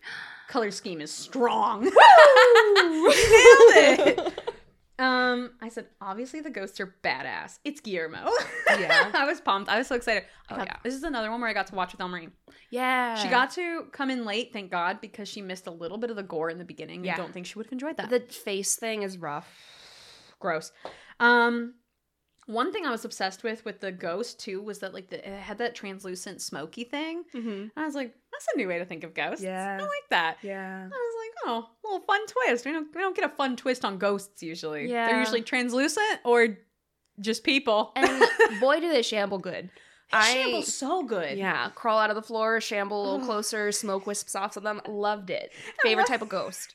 Color scheme is strong. Woo! Nailed it. I said, obviously the ghosts are badass. It's Guillermo. Yeah. I was pumped. I was so excited. This is another one where I got to watch with Elmarie. Yeah. She got to come in late, thank God, because she missed a little bit of the gore in the beginning. Yeah. I don't think she would have enjoyed that. The face thing is rough. Gross. One thing I was obsessed with the ghost, too, was that, like, it had that translucent smoky thing. Mm-hmm. And I was like, that's a new way to think of ghosts. Yeah. I like that. Yeah. I was like, oh, a little fun twist. We don't get a fun twist on ghosts, usually. Yeah. They're usually translucent or just people. And boy, do they shamble good. Shamble so good. Yeah. Crawl out of the floor, shamble a little closer, smoke wisps off of them. Loved it. Favorite type of ghost.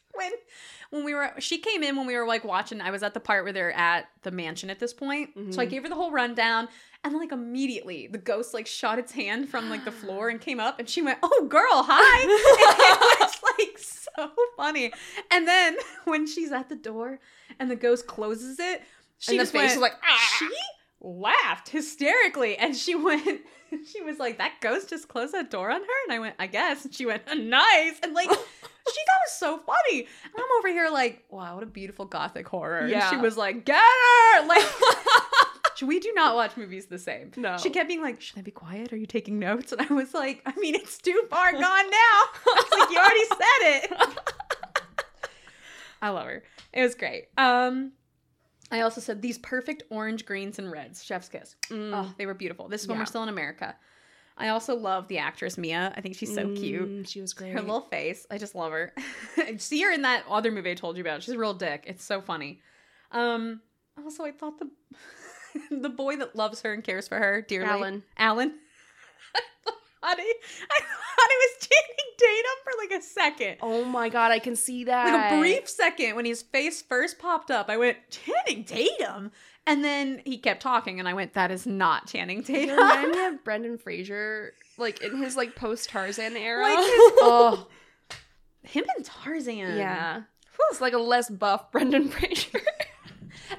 She came in when we were, like, watching. I was at the part where they're at the mansion at this point. Mm-hmm. So I gave her the whole rundown. And then, like, immediately the ghost, like, shot its hand from, like, the floor and came up. And she went, oh, girl, hi. And it was, like, so funny. And then when she's at the door and the ghost closes it, she's like, ah. She laughed hysterically. And she went, she was like, that ghost just closed that door on her? And I went, I guess. And she went, nice. And, like... She thought it was so funny. And I'm over here like, wow, what a beautiful gothic horror. Yeah. And she was like, get her! Like, we do not watch movies the same. No. She kept being like, should I be quiet? Are you taking notes? And I was like, I mean, it's too far gone now. I was like, you already said it. I love her. It was great. I also said these perfect orange, greens, and reds. Chef's kiss. Oh, they were beautiful. This is when we're still in America. I also love the actress, Mia. I think she's so cute. She was great. Her little face. I just love her. See her in that other movie I told you about. She's a real dick. It's so funny. Also, I thought the boy that loves her and cares for her dearly. Alan. I thought he was cheating Tatum for like a second. Oh my God, I can see that. Like a brief second when his face first popped up, I went, Channing Tatum? And then he kept talking and I went, that is not Channing Tatum. Remind me of Brendan Fraser, like in his like post-Tarzan era. Like him and Tarzan. Yeah. It's like a less buff Brendan Fraser.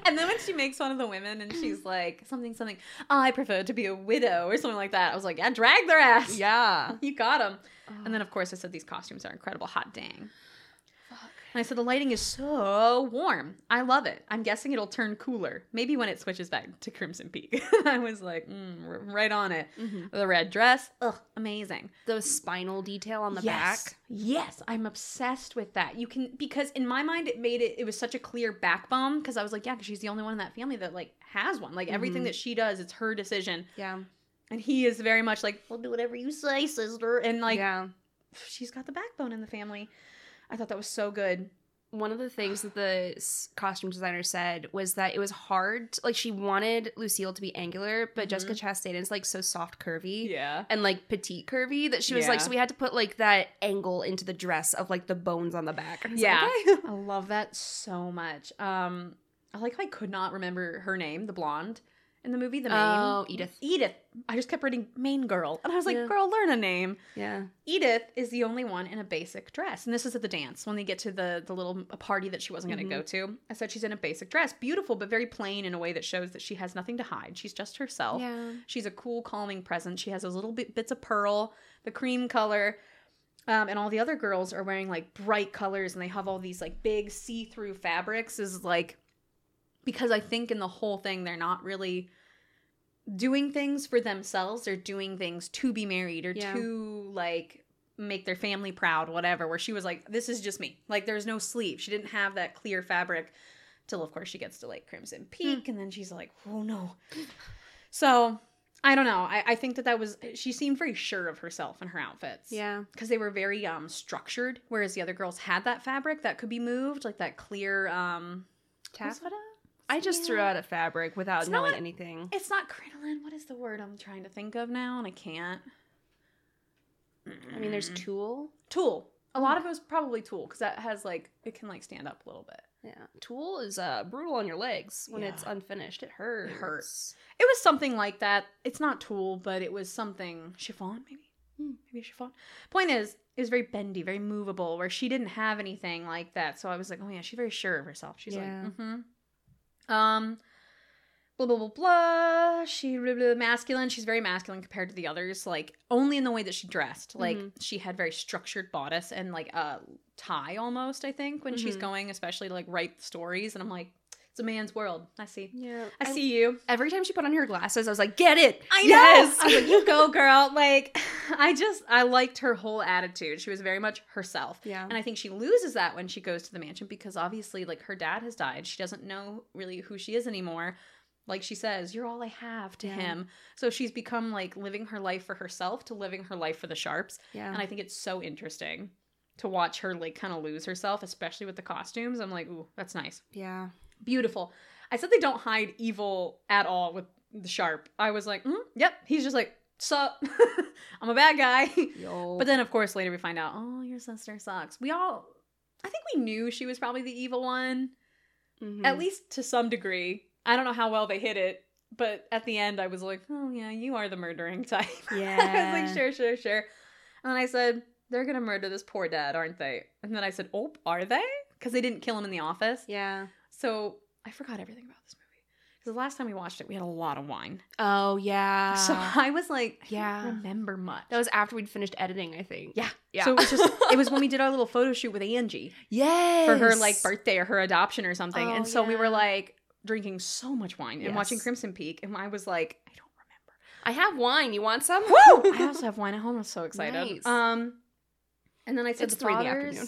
And then when she makes one of the women and she's like, something, oh, I prefer to be a widow or something like that. I was like, yeah, drag their ass. Yeah. You got them. Oh. And then, of course, I said these costumes are incredible. Hot dang. Fuck. And I said the lighting is so warm. I love it. I'm guessing it'll turn cooler. Maybe when it switches back to Crimson Peak. I was like, right on it. Mm-hmm. The red dress. Ugh, amazing. The spinal detail on the back. Yes, I'm obsessed with that. You can, because in my mind it was such a clear backbone because I was like, yeah, because she's the only one in that family that like has one. Like everything that she does, it's her decision. Yeah. And he is very much like, we'll do whatever you say, sister. And like, she's got the backbone in the family. I thought that was so good. One of the things that the costume designer said was that it was hard. Like, she wanted Lucille to be angular, but Jessica Chastain is, like, so soft curvy. Yeah. And, like, petite curvy that she was, like, so we had to put, like, that angle into the dress of, like, the bones on the back. I was like, okay. I love that so much. I like how I could not remember her name, the blonde. in the movie, the main. Oh, Edith. I just kept reading main girl. And I was like, girl, learn a name. Yeah. Edith is the only one in a basic dress. And this is at the dance when they get to the little party that she wasn't going to go to. I said she's in a basic dress. Beautiful, but very plain in a way that shows that she has nothing to hide. She's just herself. Yeah. She's a cool, calming presence. She has those little bits of pearl, the cream color. And all the other girls are wearing like bright colors and they have all these like big see-through fabrics is like, because I think in the whole thing, they're not really doing things for themselves. They're doing things to be married or to like make their family proud, whatever, where she was like, this is just me. Like there's no sleeve. She didn't have that clear fabric till of course she gets to like Crimson Peak. And then she's like, oh no. So I don't know. I think that was, she seemed very sure of herself in her outfits. Yeah. Because they were very structured, whereas the other girls had that fabric that could be moved, like that clear taffeta. I just threw out a fabric without knowing anything. It's not crinoline. What is the word I'm trying to think of now? And I can't. I mean, there's tulle. Tulle. A lot of it was probably tulle because that has like, it can like stand up a little bit. Yeah. Tulle is brutal on your legs when it's unfinished. It hurts. It hurts. It was something like that. It's not tulle, but it was something. Chiffon, maybe? Maybe chiffon. Point is, it was very bendy, very movable, where she didn't have anything like that. So I was like, oh yeah, she's very sure of herself. She's like, blah, blah, blah, blah. She, blah, blah, masculine. She's very masculine compared to the others. Like, only in the way that she dressed. Like, she had very structured bodice and, like, a tie almost, I think, when she's going, especially to, like, write stories. And I'm like, it's a man's world. I see. Yeah. I see you. Every time she put on her glasses, I was like, get it. I know. Yes. I was like, you go, girl. Like, I liked her whole attitude. She was very much herself. Yeah. And I think she loses that when she goes to the mansion because, obviously, like, her dad has died. She doesn't know really who she is anymore. Like she says, you're all I have to him. So she's become like living her life for herself to living her life for the Sharps. Yeah. And I think it's so interesting to watch her like kind of lose herself, especially with the costumes. I'm like, ooh, that's nice. Yeah. Beautiful. I said they don't hide evil at all with the Sharp. I was like, yep. He's just like, sup, I'm a bad guy. Yo. But then of course later we find out, oh, your sister sucks. I think we knew she was probably the evil one. At least to some degree. I don't know how well they hit it, but at the end I was like, oh yeah, you are the murdering type. Yeah. I was like, sure. And then I said, they're going to murder this poor dad, aren't they? And then I said, oh, are they? Because they didn't kill him in the office. Yeah. So I forgot everything about this movie. Because the last time we watched it, we had a lot of wine. Oh, yeah. So I was like, I don't remember much. That was after we'd finished editing, I think. Yeah. So it was just, it was when we did our little photo shoot with Angie. Yes. For her like birthday or her adoption or something. Oh, and so we were like, drinking so much wine and watching Crimson Peak, and I was like, I don't remember. I have wine. You want some? Woo! I also have wine at home. I'm so excited. Nice. And then I said, it's 3 in the afternoon.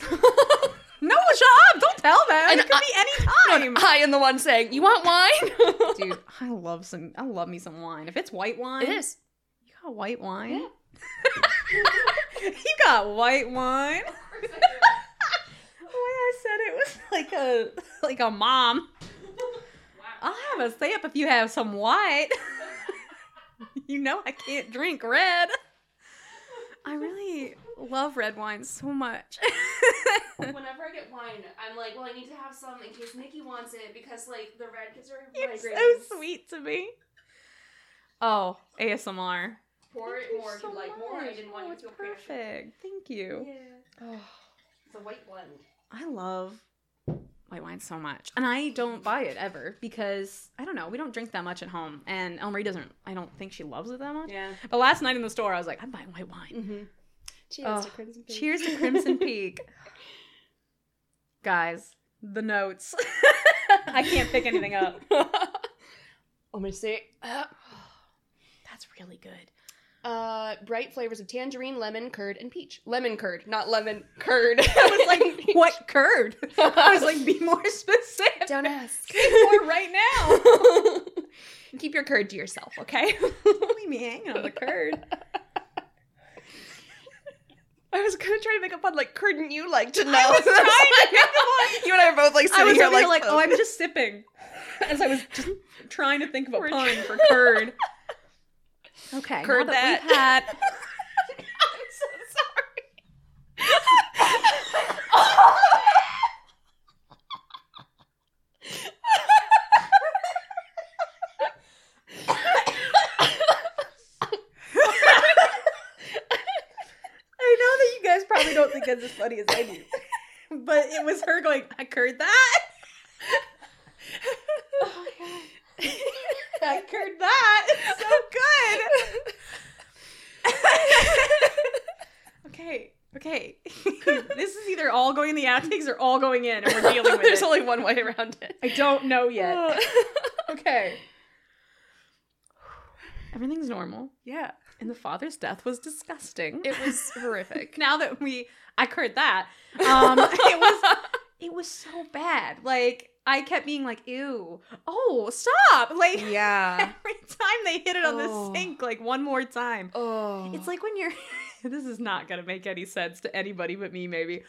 No, shut up! Don't tell them. It could be any time. I am the one saying, you want wine, dude? I love me some wine. If it's white wine, it is. You got white wine. Yeah. You got white wine. The way I said it was like a mom. I'll have a sip if you have some white. You know I can't drink red. I really love red wine so much. Whenever I get wine, I'm like, well, I need to have some in case Nikki wants it because, like, the red gives her migraines. You're so sweet to me. Oh, ASMR. Pour it more if you like more. I didn't want you to feel perfect. Thank you. Yeah. Oh. It's a white one. I love white wine so much, and I don't buy it ever because I don't know, we don't drink that much at home, and Elmarie doesn't, I don't think she loves it that much. Yeah. But last night in the store I was like, I'm buying white wine. Cheers to Crimson Peak. Guys, the notes. I can't pick anything up. I'm gonna say that's really good. Bright flavors of tangerine, lemon, curd, and peach. Lemon curd, not lemon curd. I was like, what curd? I was like, be more specific. Don't ask. Be more right now. Keep your curd to yourself, okay? Don't leave me hanging on the curd. I was going to try to make a pun, like, couldn't you like to know? I was trying to make a pun. You and I were both, like, sitting here, like, oh, I'm just sipping. As I was just trying to think of a pun for curd. Okay, curd that. We've had... I'm so sorry. Oh! probably don't think it's as funny as I do. But it was her going, I heard that. Oh my God. I heard that. It's so good. Okay. This is either all going in the outtakes or all going in, and we're dealing with There's only one way around it. I don't know yet. Okay. Everything's normal. Yeah. And the father's death was disgusting. It was horrific. Now that I heard that. It was so bad. Like, I kept being like, ew. Oh, stop. Like, yeah. Every time they hit it on the sink, like, one more time. Oh. It's like when you're... This is not going to make any sense to anybody but me, maybe. You know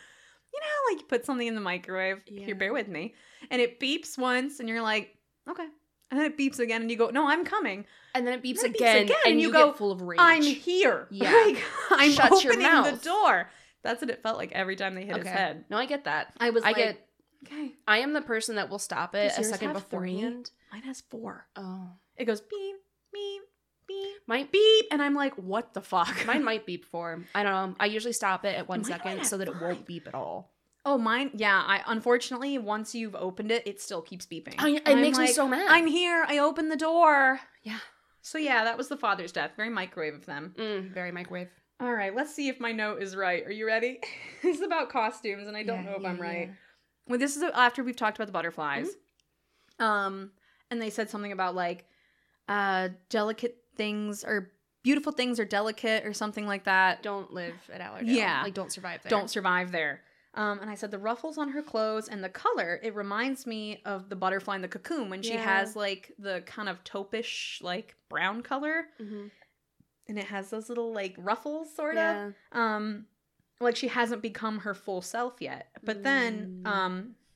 how, like, you put something in the microwave? Yeah. Here, bear with me. And it beeps once, and you're like, okay. And then it beeps again, and you go, no, I'm coming. And then it beeps again, and you go, get full of rage. I'm here. Yeah. Like, I'm Shut opening your mouth. The door. That's what it felt like every time they hit his head. No, I get that. Okay. I am the person that will stop it a second beforehand. Mine has 4. Oh. It goes beep, beep, beep. Mine beep, and I'm like, what the fuck? Mine might beep 4. I don't know. I usually stop it at 1 second so that it won't beep at all. Oh, mine? Yeah. Unfortunately, once you've opened it, it still keeps beeping. It makes me so mad. I'm here. I opened the door. Yeah. So yeah, that was the father's death. Very microwave of them. Very microwave. All right. Let's see if my note is right. Are you ready? This is about costumes, and I don't know if I'm right. Yeah. Well, this is after we've talked about the butterflies. Mm-hmm. And they said something about, like, delicate things or beautiful things are delicate or something like that. Don't live at Allerdale. Yeah. Like, don't survive there. And I said the ruffles on her clothes and the color, it reminds me of the butterfly in the cocoon when she has, like, the kind of taupe-ish, like, brown color. Mm-hmm. And it has those little, like, ruffles, sort of. Like, she hasn't become her full self yet. But then,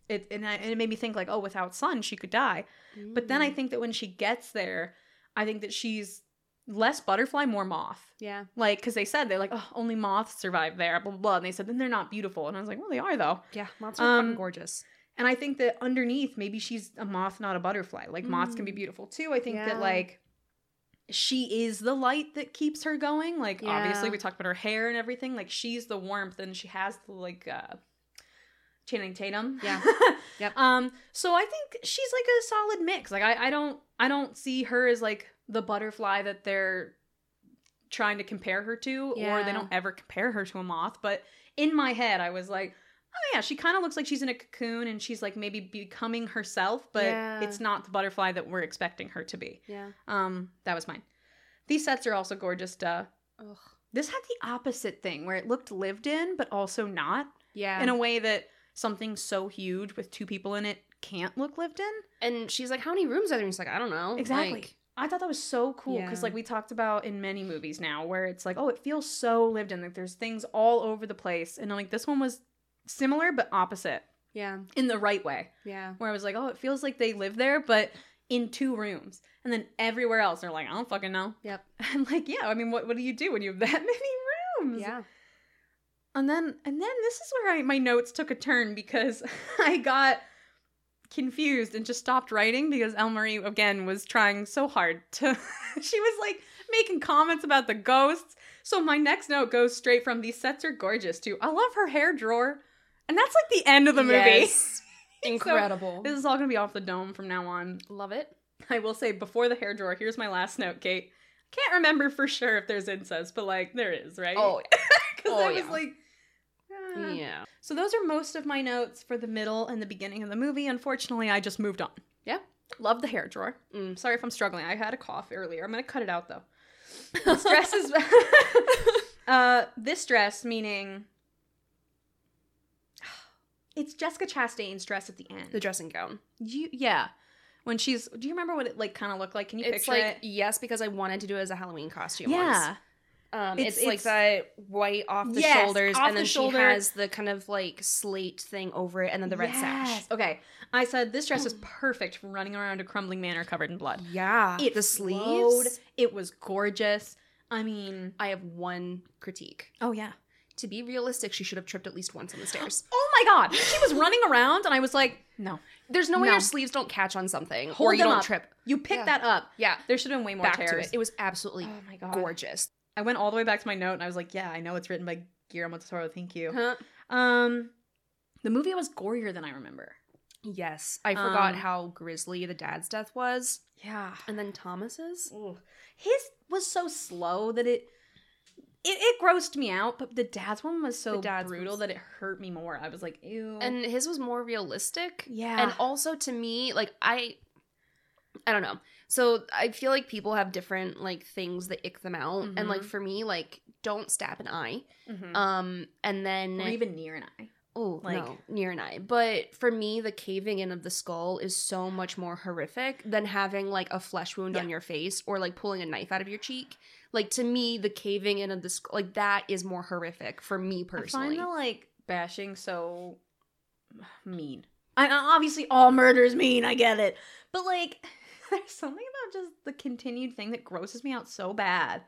it made me think, like, oh, without sun, she could die. But then I think that when she gets there, I think that she's less butterfly, more moth. Yeah. Like, because they said, they're like, oh, only moths survive there, blah, blah, blah. And they said, then they're not beautiful. And I was like, well, they are, though. Yeah, moths are fucking gorgeous. And I think that underneath, maybe she's a moth, not a butterfly. Like, moths can be beautiful, too. I think that, like... She is the light that keeps her going. Like, obviously, we talked about her hair and everything. Like, she's the warmth, and she has the, like, Channing Tatum. Yeah. Yep. So I think she's, like, a solid mix. Like, I don't see her as, like, the butterfly that they're trying to compare her to, or they don't ever compare her to a moth. But in my head, I was like, oh yeah, she kind of looks like she's in a cocoon, and she's, like, maybe becoming herself, but it's not the butterfly that we're expecting her to be. Yeah. That was mine. These sets are also gorgeous. Ugh. This had the opposite thing, where it looked lived in, but also not. Yeah. In a way that something so huge with 2 people in it can't look lived in. And she's like, how many rooms are there? And she's like, I don't know. Exactly. Like, I thought that was so cool, because, like, we talked about in many movies now, where it's like, oh, it feels so lived in. Like, there's things all over the place. And, like, this one was... similar, but opposite. Yeah. In the right way. Yeah. Where I was like, oh, it feels like they live there, but in 2 rooms. And then everywhere else, they're like, I don't fucking know. Yep. I'm like, yeah, I mean, what do you do when you have that many rooms? Yeah. And then this is where my notes took a turn, because I got confused and just stopped writing, because Elle Marie, again, was trying so hard to... She was, like, making comments about the ghosts. So my next note goes straight from, these sets are gorgeous, to, I love her hair drawer. And that's, like, the end of the movie. Yes. Incredible. So this is all going to be off the dome from now on. Love it. I will say, before the hair drawer, here's my last note, Kate. Can't remember for sure if there's incest, but, like, there is, right? Oh, yeah. Because I was like... Yeah. So those are most of my notes for the middle and the beginning of the movie. Unfortunately, I just moved on. Yeah. Love the hair drawer. Sorry if I'm struggling. I had a cough earlier. I'm going to cut it out, though. This dress is... this dress, meaning... It's Jessica Chastain's dress at the end. The dressing gown. Yeah. When she's... Do you remember what it, like, kind of looked like? Can you picture it? It's like, yes, because I wanted to do it as a Halloween costume once. It's like that white off the shoulders, and then she has the kind of, like, slate thing over it, and then the red sash. Okay. I said this dress is perfect for running around a crumbling manor covered in blood. Yeah. The sleeves. It was gorgeous. I mean... I have one critique. Oh, yeah. To be realistic, she should have tripped at least once on the stairs. Oh, my God. She was running around, and I was like, no. There's no way your sleeves don't catch on something, or you don't trip. You pick that up. Yeah. There should have been way more terrors. It was absolutely gorgeous. I went all the way back to my note, and I was like, yeah, I know it's written by Guillermo del Toro, thank you. Huh? The movie was gorier than I remember. Yes. I forgot how grisly the dad's death was. Yeah. And then Thomas's. Ooh. His was so slow that it grossed me out, but the dad's one was so brutal that it hurt me more. I was like, ew. And his was more realistic. Yeah. And also to me, like, I don't know. So I feel like people have different, like, things that ick them out. Mm-hmm. And, like, for me, like, don't stab an eye. Mm-hmm. And then... Or even near an eye. Oh, like, no, near an eye. But for me, the caving in of the skull is so much more horrific than having, like, a flesh wound on your face or, like, pulling a knife out of your cheek. Like, to me, the caving in of the skull, like, that is more horrific for me personally. I find the, like, bashing so mean. Obviously, all murder is mean. I get it. But, like, there's something about just the continued thing that grosses me out so bad.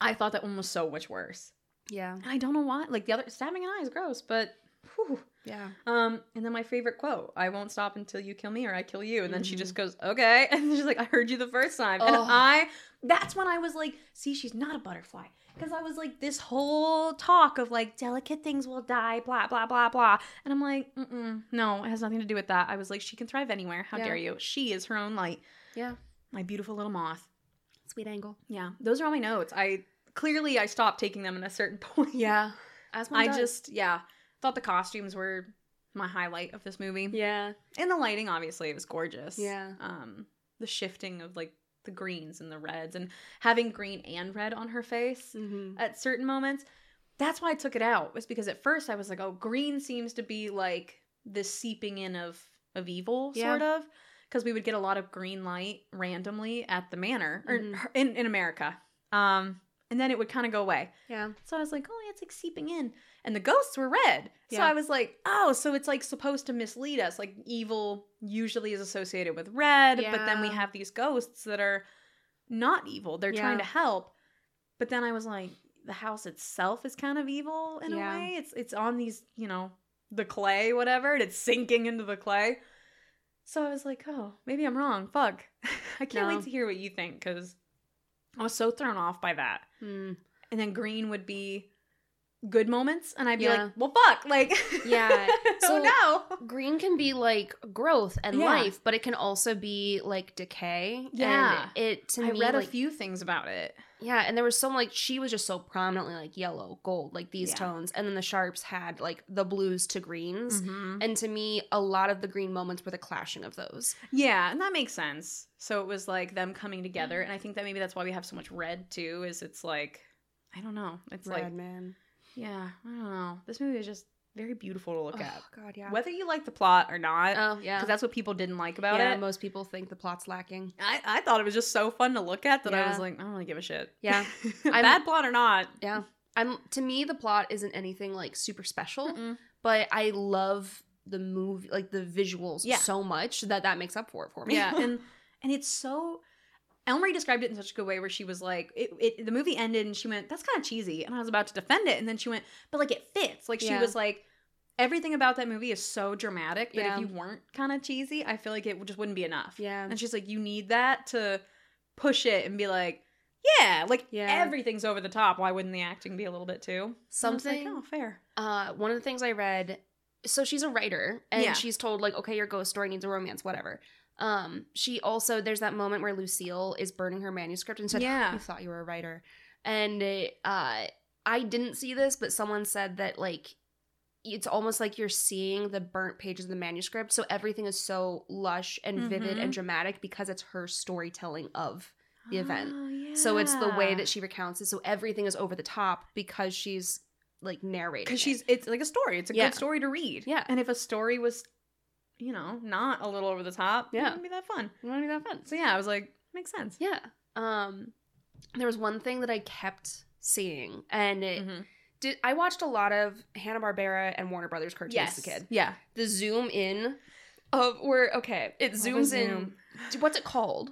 I thought that one was so much worse. Yeah. And I don't know why. Like, the other... Stabbing an eye is gross, but... Whew. Yeah. And then my favorite quote, I won't stop until you kill me or I kill you. And then she just goes, okay. And she's like, I heard you the first time. Oh. And that's when I was like, see, she's not a butterfly. Because I was like, this whole talk of like, delicate things will die, blah, blah, blah, blah. And I'm like, no, it has nothing to do with that. I was like, she can thrive anywhere. How dare you? She is her own light. Yeah. My beautiful little moth. Sweet angle. Yeah. Those are all my notes. I stopped taking them at a certain point. Yeah. As one does. Thought the costumes were my highlight of this movie. Yeah. And the lighting, obviously, it was gorgeous. Yeah. The shifting of, like, the greens and the reds and having green and red on her face at certain moments. That's why I took it out, was because at first I was like, oh, green seems to be, like, the seeping in of evil, sort of. Because we would get a lot of green light randomly at the manor, or in America. And then it would kind of go away. Yeah. So I was like, oh, it's like seeping in. And the ghosts were red. Yeah. So I was like, oh, so it's like supposed to mislead us. Like evil usually is associated with red. Yeah. But then we have these ghosts that are not evil. They're trying to help. But then I was like, the house itself is kind of evil in a way. It's on these, you know, the clay, whatever. And it's sinking into the clay. So I was like, oh, maybe I'm wrong. Fuck. I can't wait to hear what you think because... I was so thrown off by that. And then green would be good moments. And I'd be like, well, fuck. Like, yeah. So no. Green can be like growth and life, but it can also be like decay. Yeah. And I read like, a few things about it. Yeah. And there was some like, she was just so prominently like yellow, gold, like these tones. And then the sharps had like the blues to greens. Mm-hmm. And to me, a lot of the green moments were the clashing of those. Yeah. And that makes sense. So it was like them coming together. And I think that maybe that's why we have so much red too, is it's like, I don't know. It's red, like. Red, man. Yeah, I don't know. This movie is just very beautiful to look at. Oh, God, yeah. Whether you like the plot or not. Oh, yeah. Because that's what people didn't like about it. Yeah, most people think the plot's lacking. I thought it was just so fun to look at that I was like, I don't really give a shit. Yeah. Bad plot or not. Yeah. To me, the plot isn't anything, like, super special. Mm-mm. But I love the movie, like, the visuals so much that makes up for it for me. Yeah, and it's so... Elmarie described it in such a good way where she was like, the movie ended and she went, that's kind of cheesy. And I was about to defend it. And then she went, but like it fits. Like she was like, everything about that movie is so dramatic that if you weren't kind of cheesy, I feel like it just wouldn't be enough. Yeah. And she's like, you need that to push it and be like, yeah, like everything's over the top. Why wouldn't the acting be a little bit too? Something. Like, oh, fair. One of the things I read, so she's a writer and she's told like, okay, your ghost story needs a romance, whatever. She also, there's that moment where Lucille is burning her manuscript and said, you thought you were a writer. And, I didn't see this, but someone said that, like, it's almost like you're seeing the burnt pages of the manuscript. So everything is so lush and vivid and dramatic because it's her storytelling of the event. Yeah. So it's the way that she recounts it. So everything is over the top because she's, like, narrating. Because it's like a story. It's a good story to read. Yeah. And if a story was... you know, not a little over the top. Yeah. It wouldn't be that fun. So yeah, I was like, makes sense. Yeah. There was one thing that I kept seeing and it I watched a lot of Hanna-Barbera and Warner Brothers cartoons as a kid. Yeah. The zoom in of it zooms in. What's it called?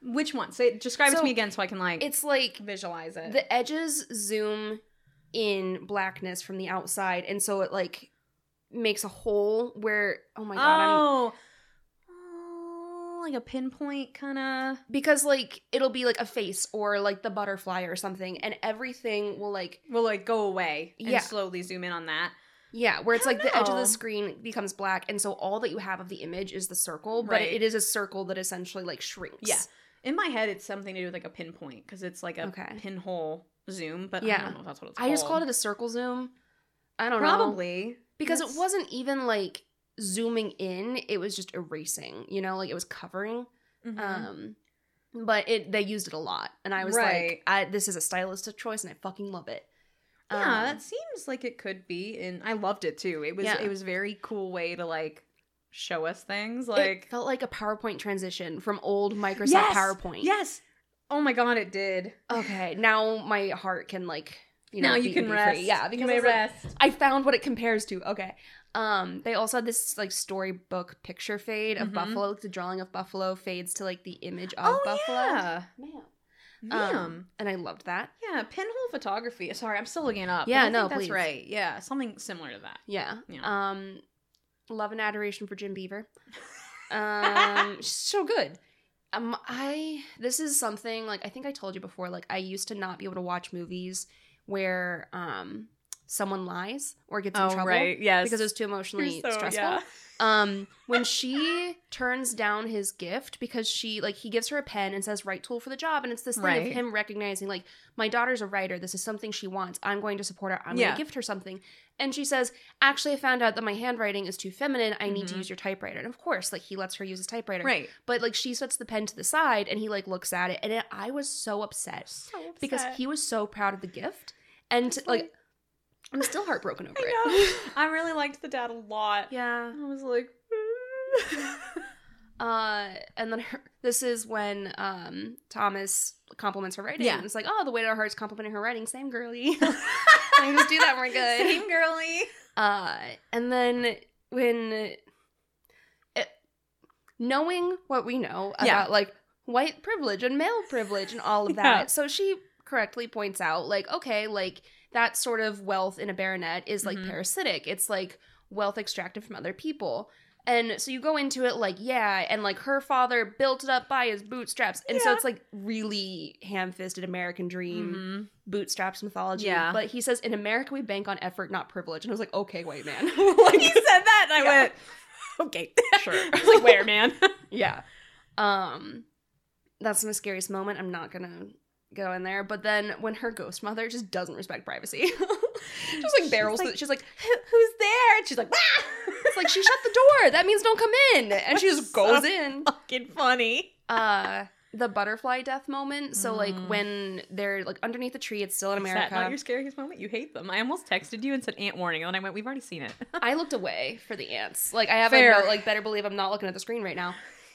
Which one? Say describe it to me again so I can like it's like visualize it. The edges zoom in blackness from the outside and so it like makes a hole where oh my god oh like a pinpoint kind of, because like it'll be like a face or like the butterfly or something, and everything will go away and slowly zoom in on that. Yeah, where it's like the edge of the screen becomes black, and so all that you have of the image is the circle, but it is a circle that essentially like shrinks. Yeah. In my head, it's something to do with like a pinpoint, because it's like a pinhole zoom, but I don't know if that's what it's called. I just called it a circle zoom. I don't know. Probably. Because it wasn't even like zooming in, it was just erasing, you know, like it was covering. Mm-hmm. But they used it a lot, and I was like, this is a stylistic choice, and I fucking love it. Yeah, that seems like it could be, and I loved it too. It was a very cool way to like show us things. Like it felt like a PowerPoint transition from old Microsoft PowerPoint. Yes. Oh my god, it did. Okay, now my heart can like now you can rest. Free. Yeah, because you may rest. Like, I found what it compares to. Okay. They also had this like storybook picture fade of Buffalo. Like, the drawing of Buffalo fades to like the image of Buffalo. Yeah. Man. And I loved that. Yeah, pinhole photography. Sorry, I'm still looking it up. Yeah, no, please. That's right. Yeah, something similar to that. Yeah. Love and adoration for Jim Beaver. She's so good. This is something, like, I think I told you before, like, I used to not be able to watch movies where someone lies or gets in trouble. Right. Yes. Because it was too emotionally stressful. Yeah. When she turns down his gift because she, like, he gives her a pen and says, right tool for the job. And it's this thing of him recognizing, like, my daughter's a writer. This is something she wants. I'm going to support her. I'm going to gift her something. And she says, actually, I found out that my handwriting is too feminine. I need to use your typewriter. And of course, like, he lets her use his typewriter. Right. But, like, she sets the pen to the side and he, like, looks at it. And I was so upset. Because he was so proud of the gift. And, like I'm still heartbroken over it. I really liked the dad a lot. Yeah. I was like... and then this is when Thomas compliments her writing. Yeah. And it's like, oh, the weight of our hearts complimenting her writing. Same girly. I just do that when we're good. Same girly. And then when... knowing what we know about, like, white privilege and male privilege and all of that. Yeah. So she correctly points out, like, okay, like... that sort of wealth in a baronet is, like, parasitic. It's, like, wealth extracted from other people. And so you go into it, like, and, like, her father built it up by his bootstraps. And so it's, like, really ham-fisted American dream bootstraps mythology. Yeah. But he says, in America, we bank on effort, not privilege. And I was like, okay, white man. Like, he said that, and I went, okay. Sure. I was like, where, man? Yeah. That's my scariest moment. I'm not going to... go in there, but then when her ghost mother just doesn't respect privacy, just like barrels, she's like, who's there? And she's like, ah! It's like she shut the door. That means don't come in, and she just goes in. Fucking funny. The butterfly death moment. So like when they're like underneath the tree, it's still in America. Is that not your scariest moment? You hate them. I almost texted you and said ant warning, and then I went, we've already seen it. I looked away for the ants. Like I have a note, like better believe I'm not looking at the screen right now.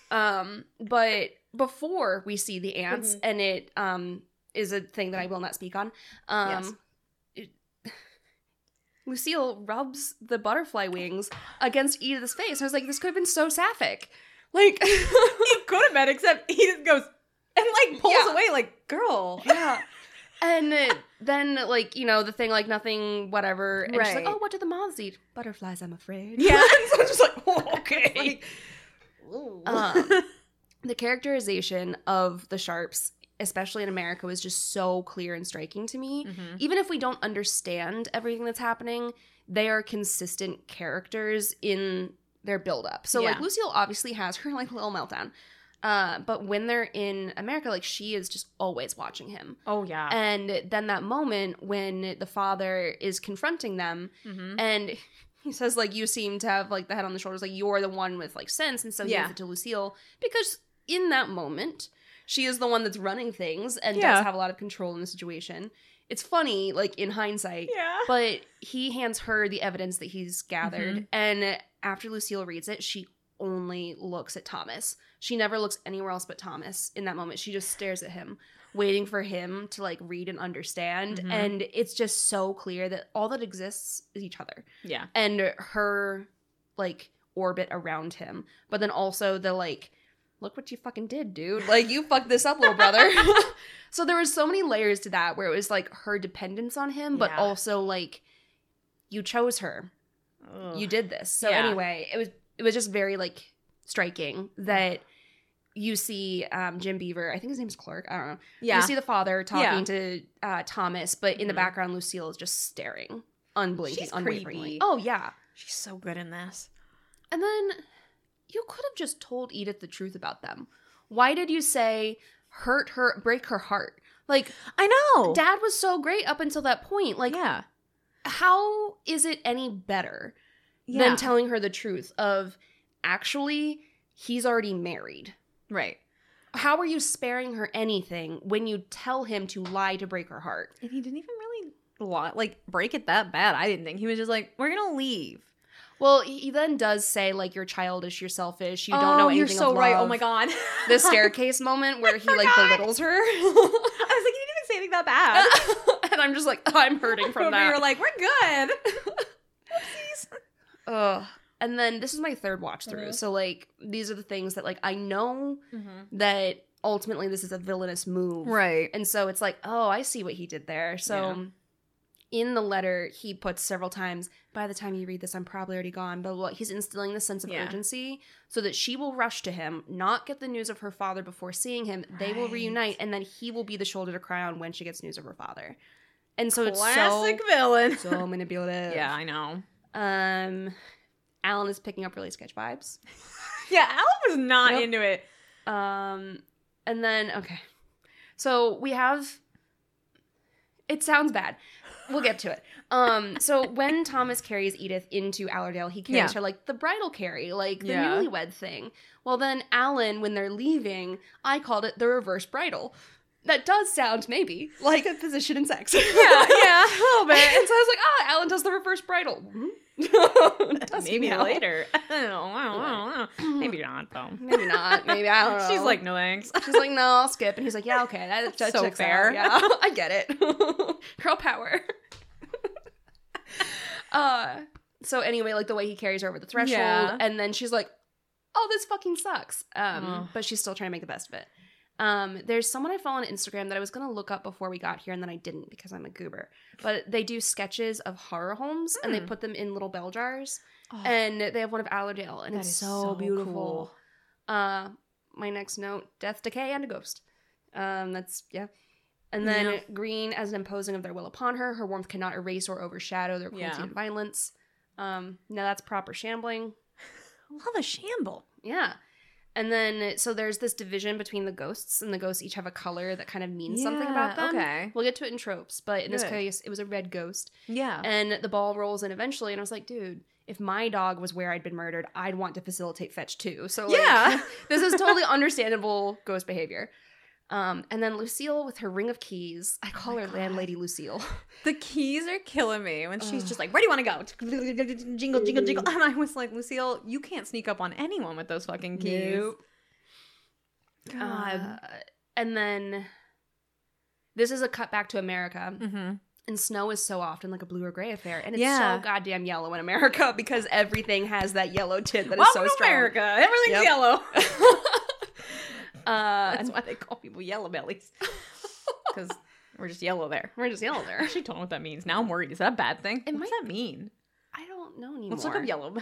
But before we see the ants, and it is a thing that I will not speak on. Lucille rubs the butterfly wings against Edith's face. I was like, this could have been so sapphic. Like, it could have been, except Edith goes and like pulls away, like, girl. Yeah. And then, like, you know, the thing, like, nothing, whatever. And she's like, oh, what do the moths eat? Butterflies, I'm afraid. Yeah. So I was just like, oh, okay. Like, ooh. The characterization of the Sharps, especially in America, was just so clear and striking to me. Mm-hmm. Even if we don't understand everything that's happening, they are consistent characters in their buildup. So, like, Lucille obviously has her, like, little meltdown. But when they're in America, like, she is just always watching him. Oh, yeah. And then that moment when the father is confronting them and... he says, like, you seem to have, like, the head on the shoulders. Like, you're the one with, like, sense. And so he gives it to Lucille. Because in that moment, she is the one that's running things and does have a lot of control in the situation. It's funny, like, in hindsight. Yeah. But he hands her the evidence that he's gathered. Mm-hmm. And after Lucille reads it, she only looks at Thomas. She never looks anywhere else but Thomas in that moment. She just stares at him, waiting for him to, like, read and understand. Mm-hmm. And it's just so clear that all that exists is each other. Yeah. And her, like, orbit around him. But then also the, like, look what you fucking did, dude. Like, you fucked this up, little brother. So there was so many layers to that where it was, like, her dependence on him. But also, like, you chose her. Ugh. You did this. So anyway, it was just very, like, striking that you see Jim Beaver, I think his name's Clark, I don't know. Yeah. You see the father talking to Thomas, but in the background, Lucille is just staring, unblinking, she's unwaveringly. Creepy. Oh, yeah. She's so good in this. And then you could have just told Edith the truth about them. Why did you say hurt her, break her heart? Like, I know. Dad was so great up until that point. Like, yeah. How is it any better than telling her the truth of actually he's already married? Right. How are you sparing her anything when you tell him to lie to break her heart? And he didn't even really break it that bad. I didn't think. He was just like, we're going to leave. Well, he then does say, like, you're childish, you're selfish, you don't know anything of love. You're so right. Oh, my God. The staircase moment where he, belittles her. I was like, you didn't even say anything that bad. And I'm just like, I'm hurting from that. We were like, we're good. Oopsies. And then this is my third watch through. Mm-hmm. So, like, these are the things that, like, I know that ultimately this is a villainous move. Right. And so it's like, oh, I see what he did there. So... yeah. In the letter, he puts several times, by the time you read this, I'm probably already gone. But he's instilling this sense of urgency so that she will rush to him, not get the news of her father before seeing him. Right. They will reunite, and then he will be the shoulder to cry on when she gets news of her father. And so classic villain. So manipulative. Yeah, I know. Alan is picking up really sketch vibes. Yeah, Alan was not into it. And then, okay. So we have... it sounds bad. We'll get to it. So when Thomas carries Edith into Allerdale, he carries her like the bridal carry, like the newlywed thing. Well, then Alan, when they're leaving, I called it the reverse bridal. That does sound maybe like a position in sex. Yeah, yeah, a little bit. And so I was like, Alan does the reverse bridal. Maybe later. I don't know. Maybe not, though. Maybe not. Maybe, I don't know. She's like, no thanks. She's like, no, I'll skip. And he's like, yeah, okay. That's so fair. Yeah, I get it. Girl power. So anyway, like the way he carries her over the threshold. Yeah. And then she's like, oh, this fucking sucks. But she's still trying to make the best of it. There's someone I follow on Instagram that I was going to look up before we got here, and then I didn't because I'm a goober. But they do sketches of horror homes, and they put them in little bell jars. Oh, and they have one of Allerdale, and it's so beautiful. Cool. My next note, death, decay, and a ghost. And then green as an imposing of their will upon her. Her warmth cannot erase or overshadow their cruelty and violence. Now that's proper shambling. I love a shamble. Yeah. And then, so there's this division between the ghosts, and the ghosts each have a color that kind of means something about them. Okay. We'll get to it in tropes, but in this case, it was a red ghost. Yeah. And the ball rolls in eventually, and I was like, dude, if my dog was where I'd been murdered, I'd want to facilitate fetch too. So, like, this is totally understandable ghost behavior. And then Lucille with her ring of keys. I call her Landlady Lucille. The keys are killing me when she's just like, where do you want to go? Jingle, jingle, jingle. And I was like, Lucille, you can't sneak up on anyone with those fucking keys. Nope. God. And then this is a cutback to America. Mm-hmm. And snow is so often like a blue or gray affair. And it's so goddamn yellow in America because everything has that yellow tint that is so strong. America. Everything's yellow. That's why they call people yellow bellies. Because we're just yellow there. I actually don't know what that means. Now I'm worried. Is that a bad thing? What does that mean? I don't know anymore. Let's look up yellow.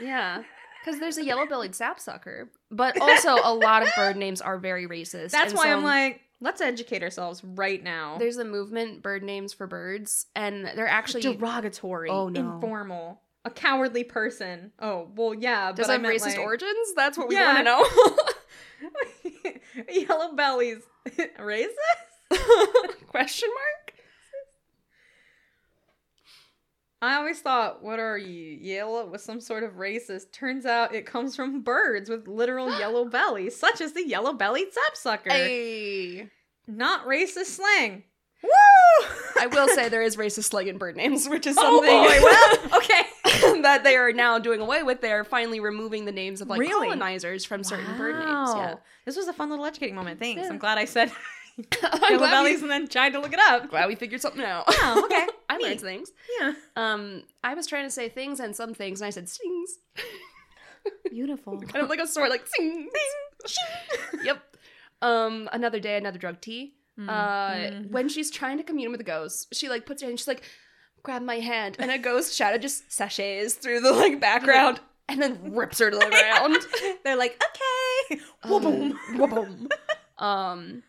Yeah. Because there's a yellow-bellied sapsucker. But also a lot of bird names are very racist. That's why I'm like, let's educate ourselves right now. There's a movement, bird names for birds. And they're actually... derogatory. Oh, no. Informal. A cowardly person. Oh, well, yeah. Does it have racist origins? That's what we want to know. Yellow bellies. Racist? Question mark? I always thought, what are you? Yellow with some sort of racist. Turns out it comes from birds with literal yellow bellies, such as the yellow-bellied sapsucker. Hey. Not racist slang. Woo! I will say there is racist slang in bird names, which is something that they are now doing away with. They are finally removing the names of like colonizers from certain bird names. Yeah. This was a fun little educating moment. Thanks. Yeah. I'm glad I said yellow bellies and then tried to look it up. Glad we figured something out. Oh, okay. I learned things. Yeah. I was trying to say things and some things, and I said stings. Beautiful. Kind of like a sword, like sing, sing. Yep. Another day, another drug tea. When she's trying to commune with the ghost, she like puts her hand, she's like, grab my hand, and a ghost shadow just sashays through the like background and then rips her to the ground. They're like, okay. Whoop-boom. Whoop-boom.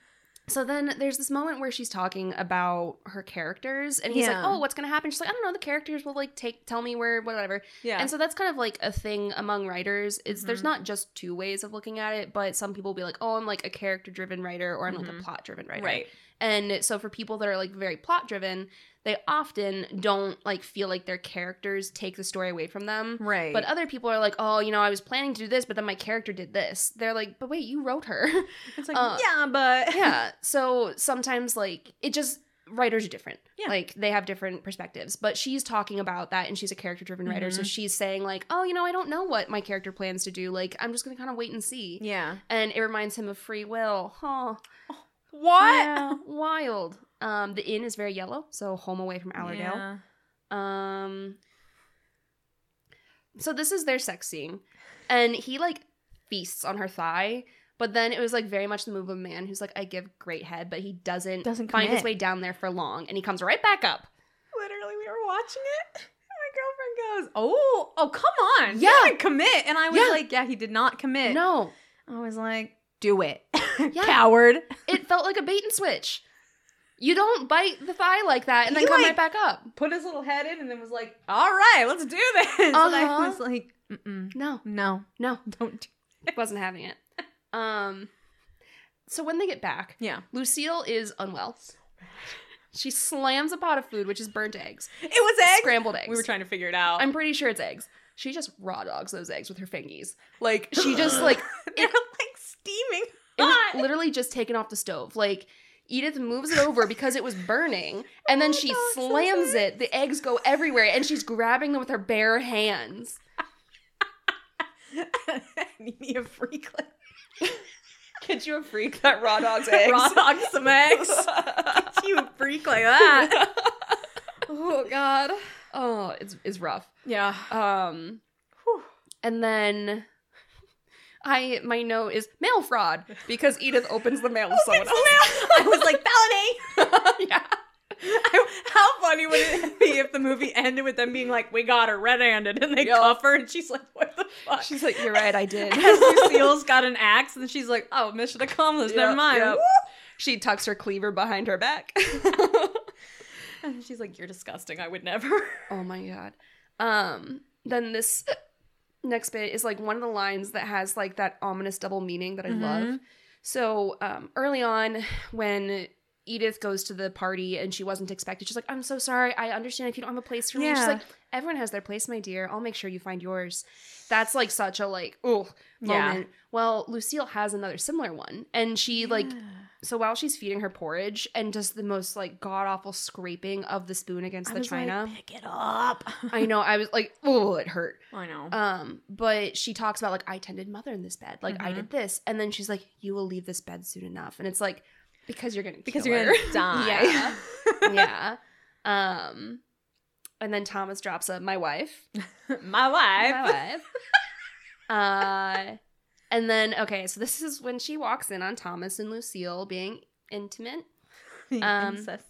So then there's this moment where she's talking about her characters, and he's like, oh, what's going to happen? She's like, I don't know. The characters will, like, tell me where, whatever. Yeah. And so that's kind of, like, a thing among writers. It's There's not just two ways of looking at it, but some people will be like, oh, I'm, like, a character-driven writer, or I'm, like, a plot-driven writer. Right. And so for people that are, like, very plot-driven, they often don't, like, feel like their characters take the story away from them. Right. But other people are like, oh, you know, I was planning to do this, but then my character did this. They're like, but wait, you wrote her. It's like, yeah, but... Yeah. So sometimes, like, it just... Writers are different. Yeah. Like, they have different perspectives. But she's talking about that, and she's a character-driven writer, so she's saying, like, oh, you know, I don't know what my character plans to do. Like, I'm just going to kind of wait and see. Yeah. And it reminds him of free will. Huh. Oh. What? Yeah, wild. The inn is very yellow, so home away from Allerdale. Yeah. So this is their sex scene, and he, like, feasts on her thigh, but then it was, like, very much the move of a man who's like, I give great head, but he doesn't find his way down there for long, and he comes right back up. Literally, we were watching it. My girlfriend goes, oh, come on. Yeah. He didn't commit. And I was like, yeah, he did not commit. No. I was like, do it. Yeah. Coward. It felt like a bait and switch. You don't bite the thigh like that and then come right back up. Put his little head in and then was like, all right, let's do this. Uh-huh. And I was like, No. Don't do it. Wasn't having it. So when they get back, Lucille is unwell. She slams a pot of food, which is burnt eggs. It was eggs? Scrambled eggs. We were trying to figure it out. I'm pretty sure it's eggs. She just raw dogs those eggs with her fingies. Like, she just, like... They're, like, steaming hot. It was literally just taken off the stove. Like, Edith moves it over because it was burning, and then she slams it. The eggs go everywhere, and she's grabbing them with her bare hands. You need a free clip. Get you a freak that raw dog's eggs. Raw dog some eggs. Get you a freak like that. Oh, God. Oh, it's rough. Yeah. And then my note is mail fraud, because Edith opens the mail of someone else. I was like, felony. Yeah. How funny would it be if the movie ended with them being like, we got her red-handed, and they cuff her, and she's like, what the fuck? She's like, you're right, I did. As Lucille's got an axe, and she's like, oh, mission accomplished, never mind. Yep. She tucks her cleaver behind her back. And she's like, you're disgusting, I would never. Oh my God. Then this next bit is like one of the lines that has like that ominous double meaning that I love. So early on when... Edith goes to the party and she wasn't expected. She's like, I'm so sorry. I understand if you don't have a place for me. Yeah. She's like, everyone has their place, my dear. I'll make sure you find yours. That's like such a like, oh, moment. Yeah. Well, Lucille has another similar one. And she like, so while she's feeding her porridge and just the most like god awful scraping of the spoon against the china. Like, pick it up. I know. I was like, oh, it hurt. I know. But she talks about like, I tended mother in this bed. Like I did this. And then she's like, you will leave this bed soon enough. And it's like, because you're going to die. Yeah. Yeah. And then Thomas drops a, my wife. And then, okay, so this is when she walks in on Thomas and Lucille being intimate. Incestuous.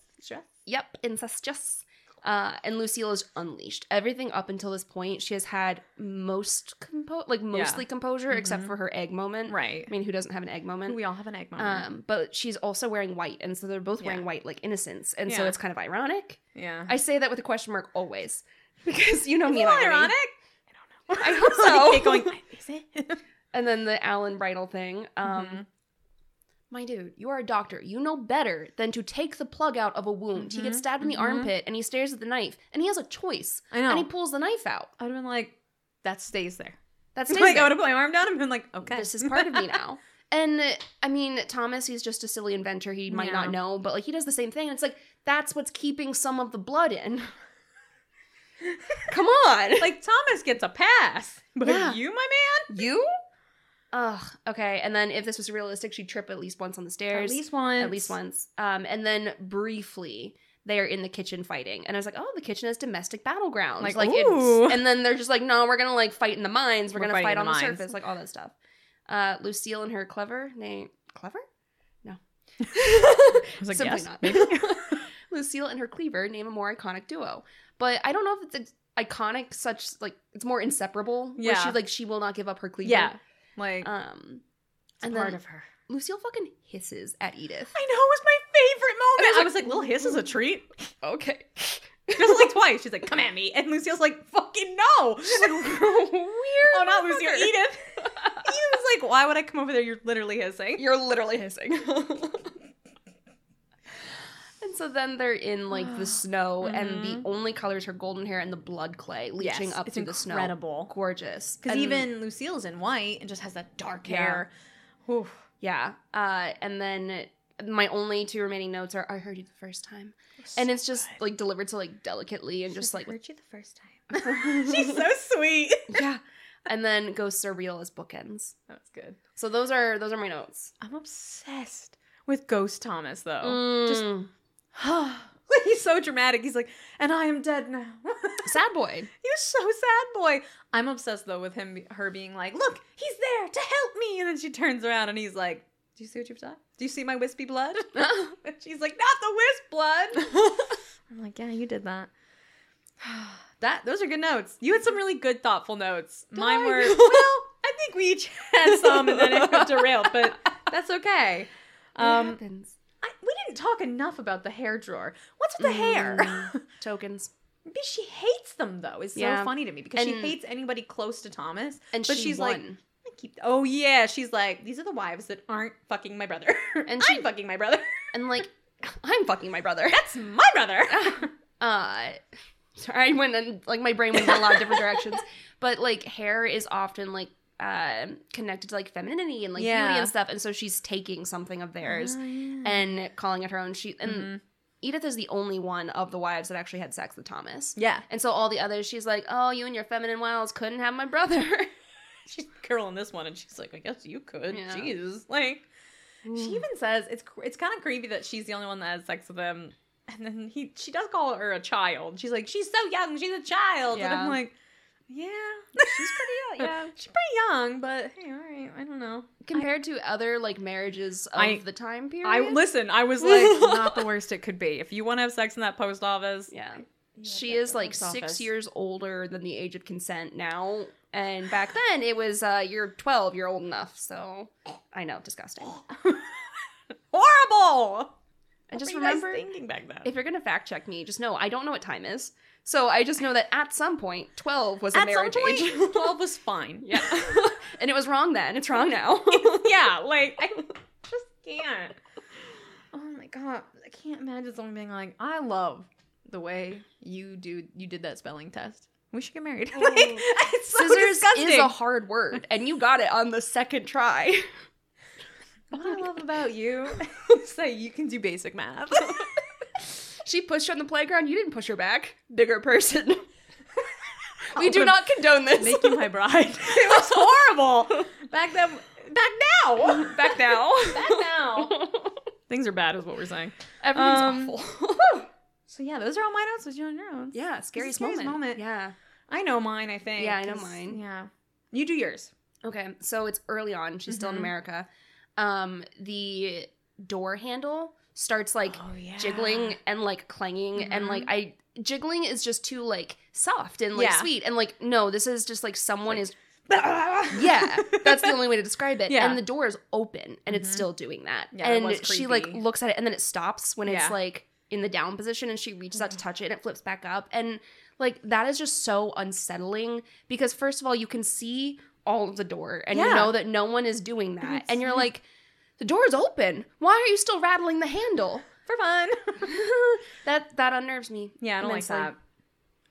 Yep, incestuous. And Lucille is unleashed. Everything up until this point, she has had mostly composure, except for her egg moment. Right. I mean, who doesn't have an egg moment? We all have an egg moment. But she's also wearing white, and so they're both wearing white, like innocence, and so it's kind of ironic. Yeah. I say that with a question mark always, because you know me. Is it ironic? I don't know. I hope so. Like, going, is it? And then the Alan Bridle thing. My dude, you are a doctor. You know better than to take the plug out of a wound. He gets stabbed in the armpit, and he stares at the knife, and he has a choice. I know. And he pulls the knife out. I'd have been like, that stays there. I would have put my arm down and been like, okay. This is part of me now. And, I mean, Thomas, he's just a silly inventor. He might not know, but, like, he does the same thing. And it's like, that's what's keeping some of the blood in. Come on. Like, Thomas gets a pass. But you, my man? You? Ugh, okay. And then if this was realistic, she'd trip at least once on the stairs. At least once. And then briefly, they're in the kitchen fighting. And I was like, oh, the kitchen is domestic battleground. Like it's, and then they're just like, no, we're going to like fight in the mines. We're going to fight on the surface. Like all that stuff. Lucille and her clever name. Clever? No. I was like, yes, maybe. Lucille and her cleaver name a more iconic duo. But I don't know if it's iconic such, like, it's more inseparable. Yeah. Where she will not give up her cleaver. Yeah. Like and part of her. Lucille fucking hisses at Edith. I know, it was my favorite moment. I was like, little hiss is a treat? Okay. Just like twice. She's like, come at me. And Lucille's like, fucking no. She's like, weird. Oh, not Lucille. Edith. Edith's like, why would I come over there? You're literally hissing. You're literally hissing. And so then they're in, like, the snow, and the only color is her golden hair and the blood clay leaching up through the snow. It's incredible. Gorgeous. Because even Lucille's in white and just has that dark hair. Whew. Yeah. And then my only two remaining notes are, I heard you the first time. And it's just, like, delivered so, like, delicately and just, like. I heard you the first time. She's so sweet. Yeah. And then ghosts are real as bookends. That's good. So those are my notes. I'm obsessed with Ghost Thomas, though. He's so dramatic. He's like, and I am dead now. Sad boy. He was so sad boy. I'm obsessed, though, with her being like, look, he's there to help me. And then she turns around and he's like, do you see what you've done? Do you see my wispy blood? And she's like, not the wisp blood. I'm like, yeah, you did that. Those are good notes. You had some really good, thoughtful notes. Mine were, I think we each had some and then it got derailed, but that's okay. It happens. We didn't talk enough about the hair drawer. What's with the hair? Tokens. She hates them, though. It's so funny to me because she hates anybody close to Thomas. And but she's won. Like, oh, yeah. She's like, these are the wives that aren't fucking my brother. And I'm fucking my brother. And like, I'm fucking my brother. That's my brother. Sorry, I went and like my brain went in a lot of different directions. But like hair is often like, connected to like femininity and like beauty and stuff, and so she's taking something of theirs and calling it her own. She and Edith is the only one of the wives that actually had sex with Thomas. Yeah, and so all the others, she's like, "Oh, you and your feminine wiles couldn't have my brother." She's curling this one, and she's like, "I guess you could." Yeah. Jesus, like she even says it's kind of creepy that she's the only one that has sex with him, and then she does call her a child. She's like, "She's so young, she's a child," and I'm like. Yeah, she's pretty young. Yeah, she's pretty young, but hey, all right, I don't know. Compared to other like marriages of the time period, I was like, not the worst it could be. If you want to have sex in that post office, she is like 6 years older than the age of consent now, and back then it was you're 12, you're old enough. So I know, disgusting, horrible. I just remember thinking back then. If you're gonna fact check me, just know I don't know what time is. So I just know that at some point, 12 was a marriage age. 12 was fine. Yeah. And it was wrong then. It's wrong now. Yeah. Like, I just can't. Oh, my God. I can't imagine someone being like, I love the way you did that spelling test. We should get married. Like, it's so Scissors disgusting. Is a hard word. And you got it on the second try. What I love about you is that you can do basic math. She pushed you on the playground. You didn't push her back. Bigger person. We do not condone this. Make you my bride. It was horrible. Back then. Back now. Back now. Back now. Things are bad is what we're saying. Everything's awful. So yeah, those are all my notes. Those are on your own. Yeah, scariest moment. Yeah. I know mine, I think. Yeah, I know mine. Yeah. You do yours. Okay. So it's early on. She's still in America. The door handle starts like jiggling and like clanging and like jiggling is just too like soft and like sweet and like no, this is just like someone is that's the only way to describe it. And the door is open and it's still doing that and that she like looks at it and then it stops when it's like in the down position and she reaches out to touch it and it flips back up and like that is just so unsettling because first of all you can see all of the door and you know that no one is doing that and you're like the door's open. Why are you still rattling the handle? For fun. That unnerves me. Yeah, I don't immensely. Like that.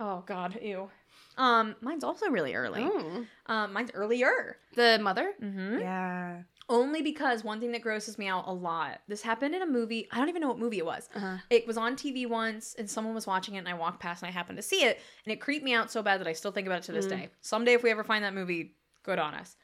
Oh, God. Ew. Mine's also really early. Mm. Mine's earlier. The mother? Mm-hmm. Yeah. Only because one thing that grosses me out a lot. This happened in a movie. I don't even know what movie it was. Uh-huh. It was on TV once, and someone was watching it, and I walked past, and I happened to see it, and it creeped me out so bad that I still think about it to this day. Someday, if we ever find that movie, good on us.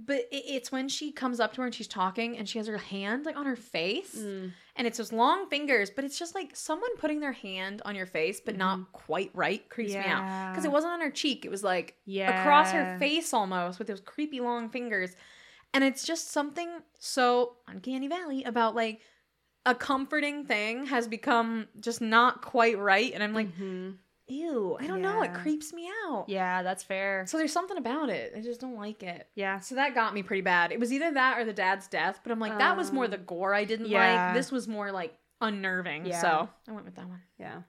But it's when she comes up to her and she's talking and she has her hand like on her face and it's those long fingers, but it's just like someone putting their hand on your face, but not quite right creeps me out because it wasn't on her cheek. It was like across her face almost with those creepy long fingers. And it's just something so uncanny valley about like a comforting thing has become just not quite right. And I'm like, ew, I don't know. It creeps me out. Yeah, that's fair. So there's something about it. I just don't like it. Yeah. So that got me pretty bad. It was either that or the dad's death, but I'm like, that was more the gore I didn't like. This was more like unnerving. Yeah. So I went with that one. Yeah.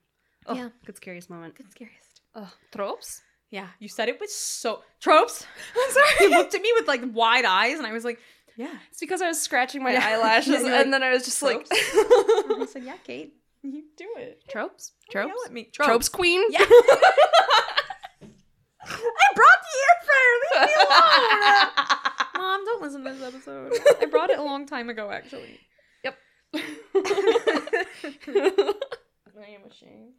Oh, yeah. Good scariest moment. Good scariest. Oh, tropes? Yeah. You said it was so... Tropes? I'm sorry. You looked at me with like wide eyes and I was like... Yeah. It's because I was scratching my eyelashes and like, then I was just tropes. Like... I said, yeah, Kate. You do it. Tropes? Tropes? Yell at me. Tropes. Tropes queen? Yeah. I brought the air fryer. Leave me alone. Mom, don't listen to this episode. I brought it a long time ago, actually. Yep. I am ashamed.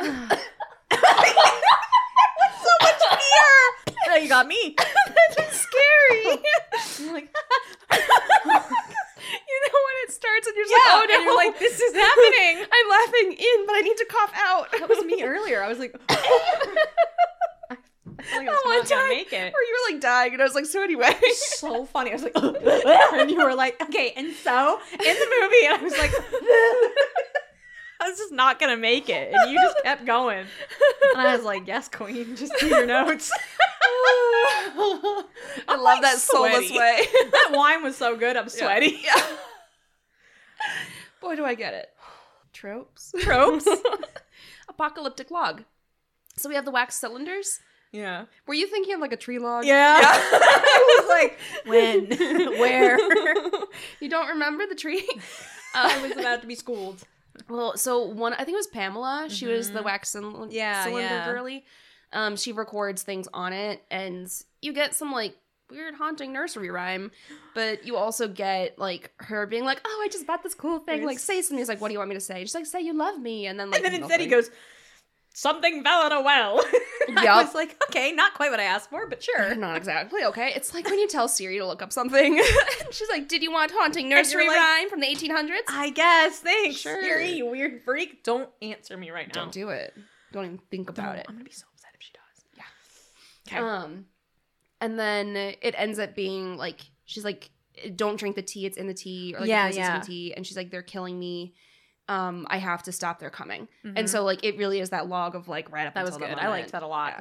That's so much fear. Now you got me. That's scary. I'm like... You know when it starts and you're just like, oh no. And you're like, this is happening. I'm laughing in, but I need to cough out. That was me earlier. I was like, I feel like I was not gonna make it. Or you were like dying and I was like, so anyway. So funny. I was like, and you were like, okay, and so in the movie, and I was like, I was just not gonna make it. And you just kept going. And I was like, yes, queen, just do your notes. I love that soulless way. That wine was so good. I'm sweaty. Yeah. Yeah. Boy, do I get it. Tropes. Apocalyptic log. So we have the wax cylinders. Yeah. Were you thinking of like a tree log? Yeah. I was like, when? Where? You don't remember the tree? I was about to be schooled. Well, so one, I think it was Pamela. Mm-hmm. She was the wax cylinder girly. She records things on it, and you get some, like, weird haunting nursery rhyme, but you also get, like, her being like, oh, I just bought this cool thing, like, say something. He's like, what do you want me to say? She's like, say you love me, and then, like, and then instead he goes, something fell in a well. Yep. I was like, okay, not quite what I asked for, but sure. Not exactly, okay. It's like when you tell Siri to look up something. She's like, did you want haunting nursery rhyme from the 1800s? I guess, thanks, sure. Siri, you weird freak. Don't answer me right now. Don't do it. Don't even think about it. I'm gonna be so upset if she does. Yeah. Okay. And then it ends up being like, she's like, don't drink the tea, it's in the tea, or like the tea, and she's like, they're killing me. I have to stop, they're coming. Mm-hmm. And so like it really is that log of like right up. That until was good. I liked that a lot.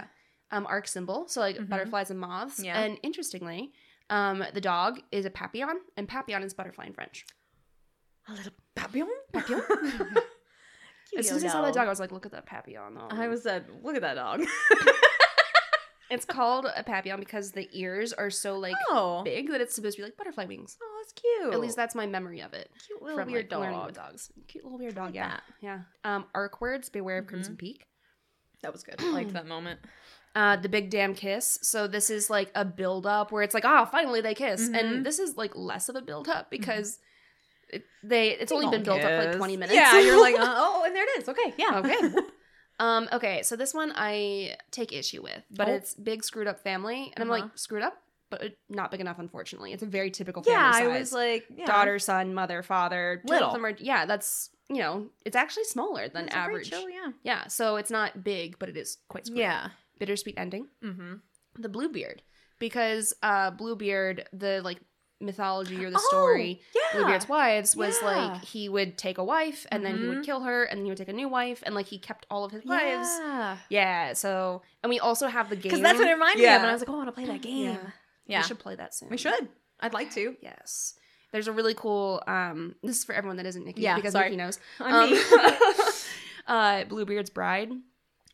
Yeah. Arc symbol, so like butterflies and moths. Yeah. And interestingly, the dog is a papillon, and papillon is butterfly in French. A little papillon? Papillon? As soon as I saw that dog, I was like, look at that papillon. Oh. I was like, look at that dog. It's called a papillon because the ears are so, like, big that it's supposed to be like butterfly wings. Oh, that's cute. At least that's my memory of it. Cute little weird dog. Learning with dogs. Cute little weird dog, like yeah. Arc words, beware of Crimson Peak. That was good. I liked that moment. The big damn kiss. So this is, like, a build-up where it's like, finally they kiss. Mm-hmm. And this is, like, less of a build-up because... It's only been built up for like 20 minutes. Yeah, you're like, and there it is. Okay, yeah. Okay. Okay, so this one I take issue with, but it's big screwed up family. And I'm like, screwed up, but not big enough, unfortunately. It's a very typical family size. Yeah, I was like... Yeah. Daughter, son, mother, father. Little. Of them are, that's, you know, it's actually smaller than average. It's a pretty chill, yeah, so it's not big, but it is quite screwed up. Bittersweet ending. Mm-hmm. The Bluebeard. Because Bluebeard, the like... mythology or the story, Bluebeard's wives was like he would take a wife and then he would kill her and then he would take a new wife and like he kept all of his wives. Yeah. So and we also have the game because that's what it reminded me of, and I was like, I want to play that game. Yeah, we should play that soon. We should. I'd like to. Yes. There's a really cool. This is for everyone that isn't Nikki. Yeah, because Nikki knows. Bluebeard's bride,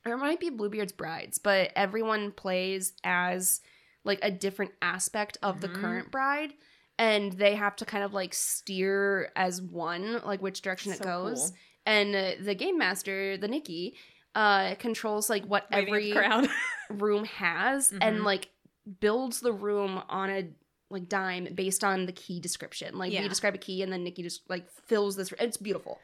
or it might be Bluebeard's brides, but everyone plays as like a different aspect of the current bride. And they have to kind of, like, steer as one, like, which direction it goes. Cool. And the game master, the Nikki, controls, like, what every room has and, like, builds the room on a, like, dime based on the key description. Like, we describe a key and then Nikki just, like, fills this. It's beautiful.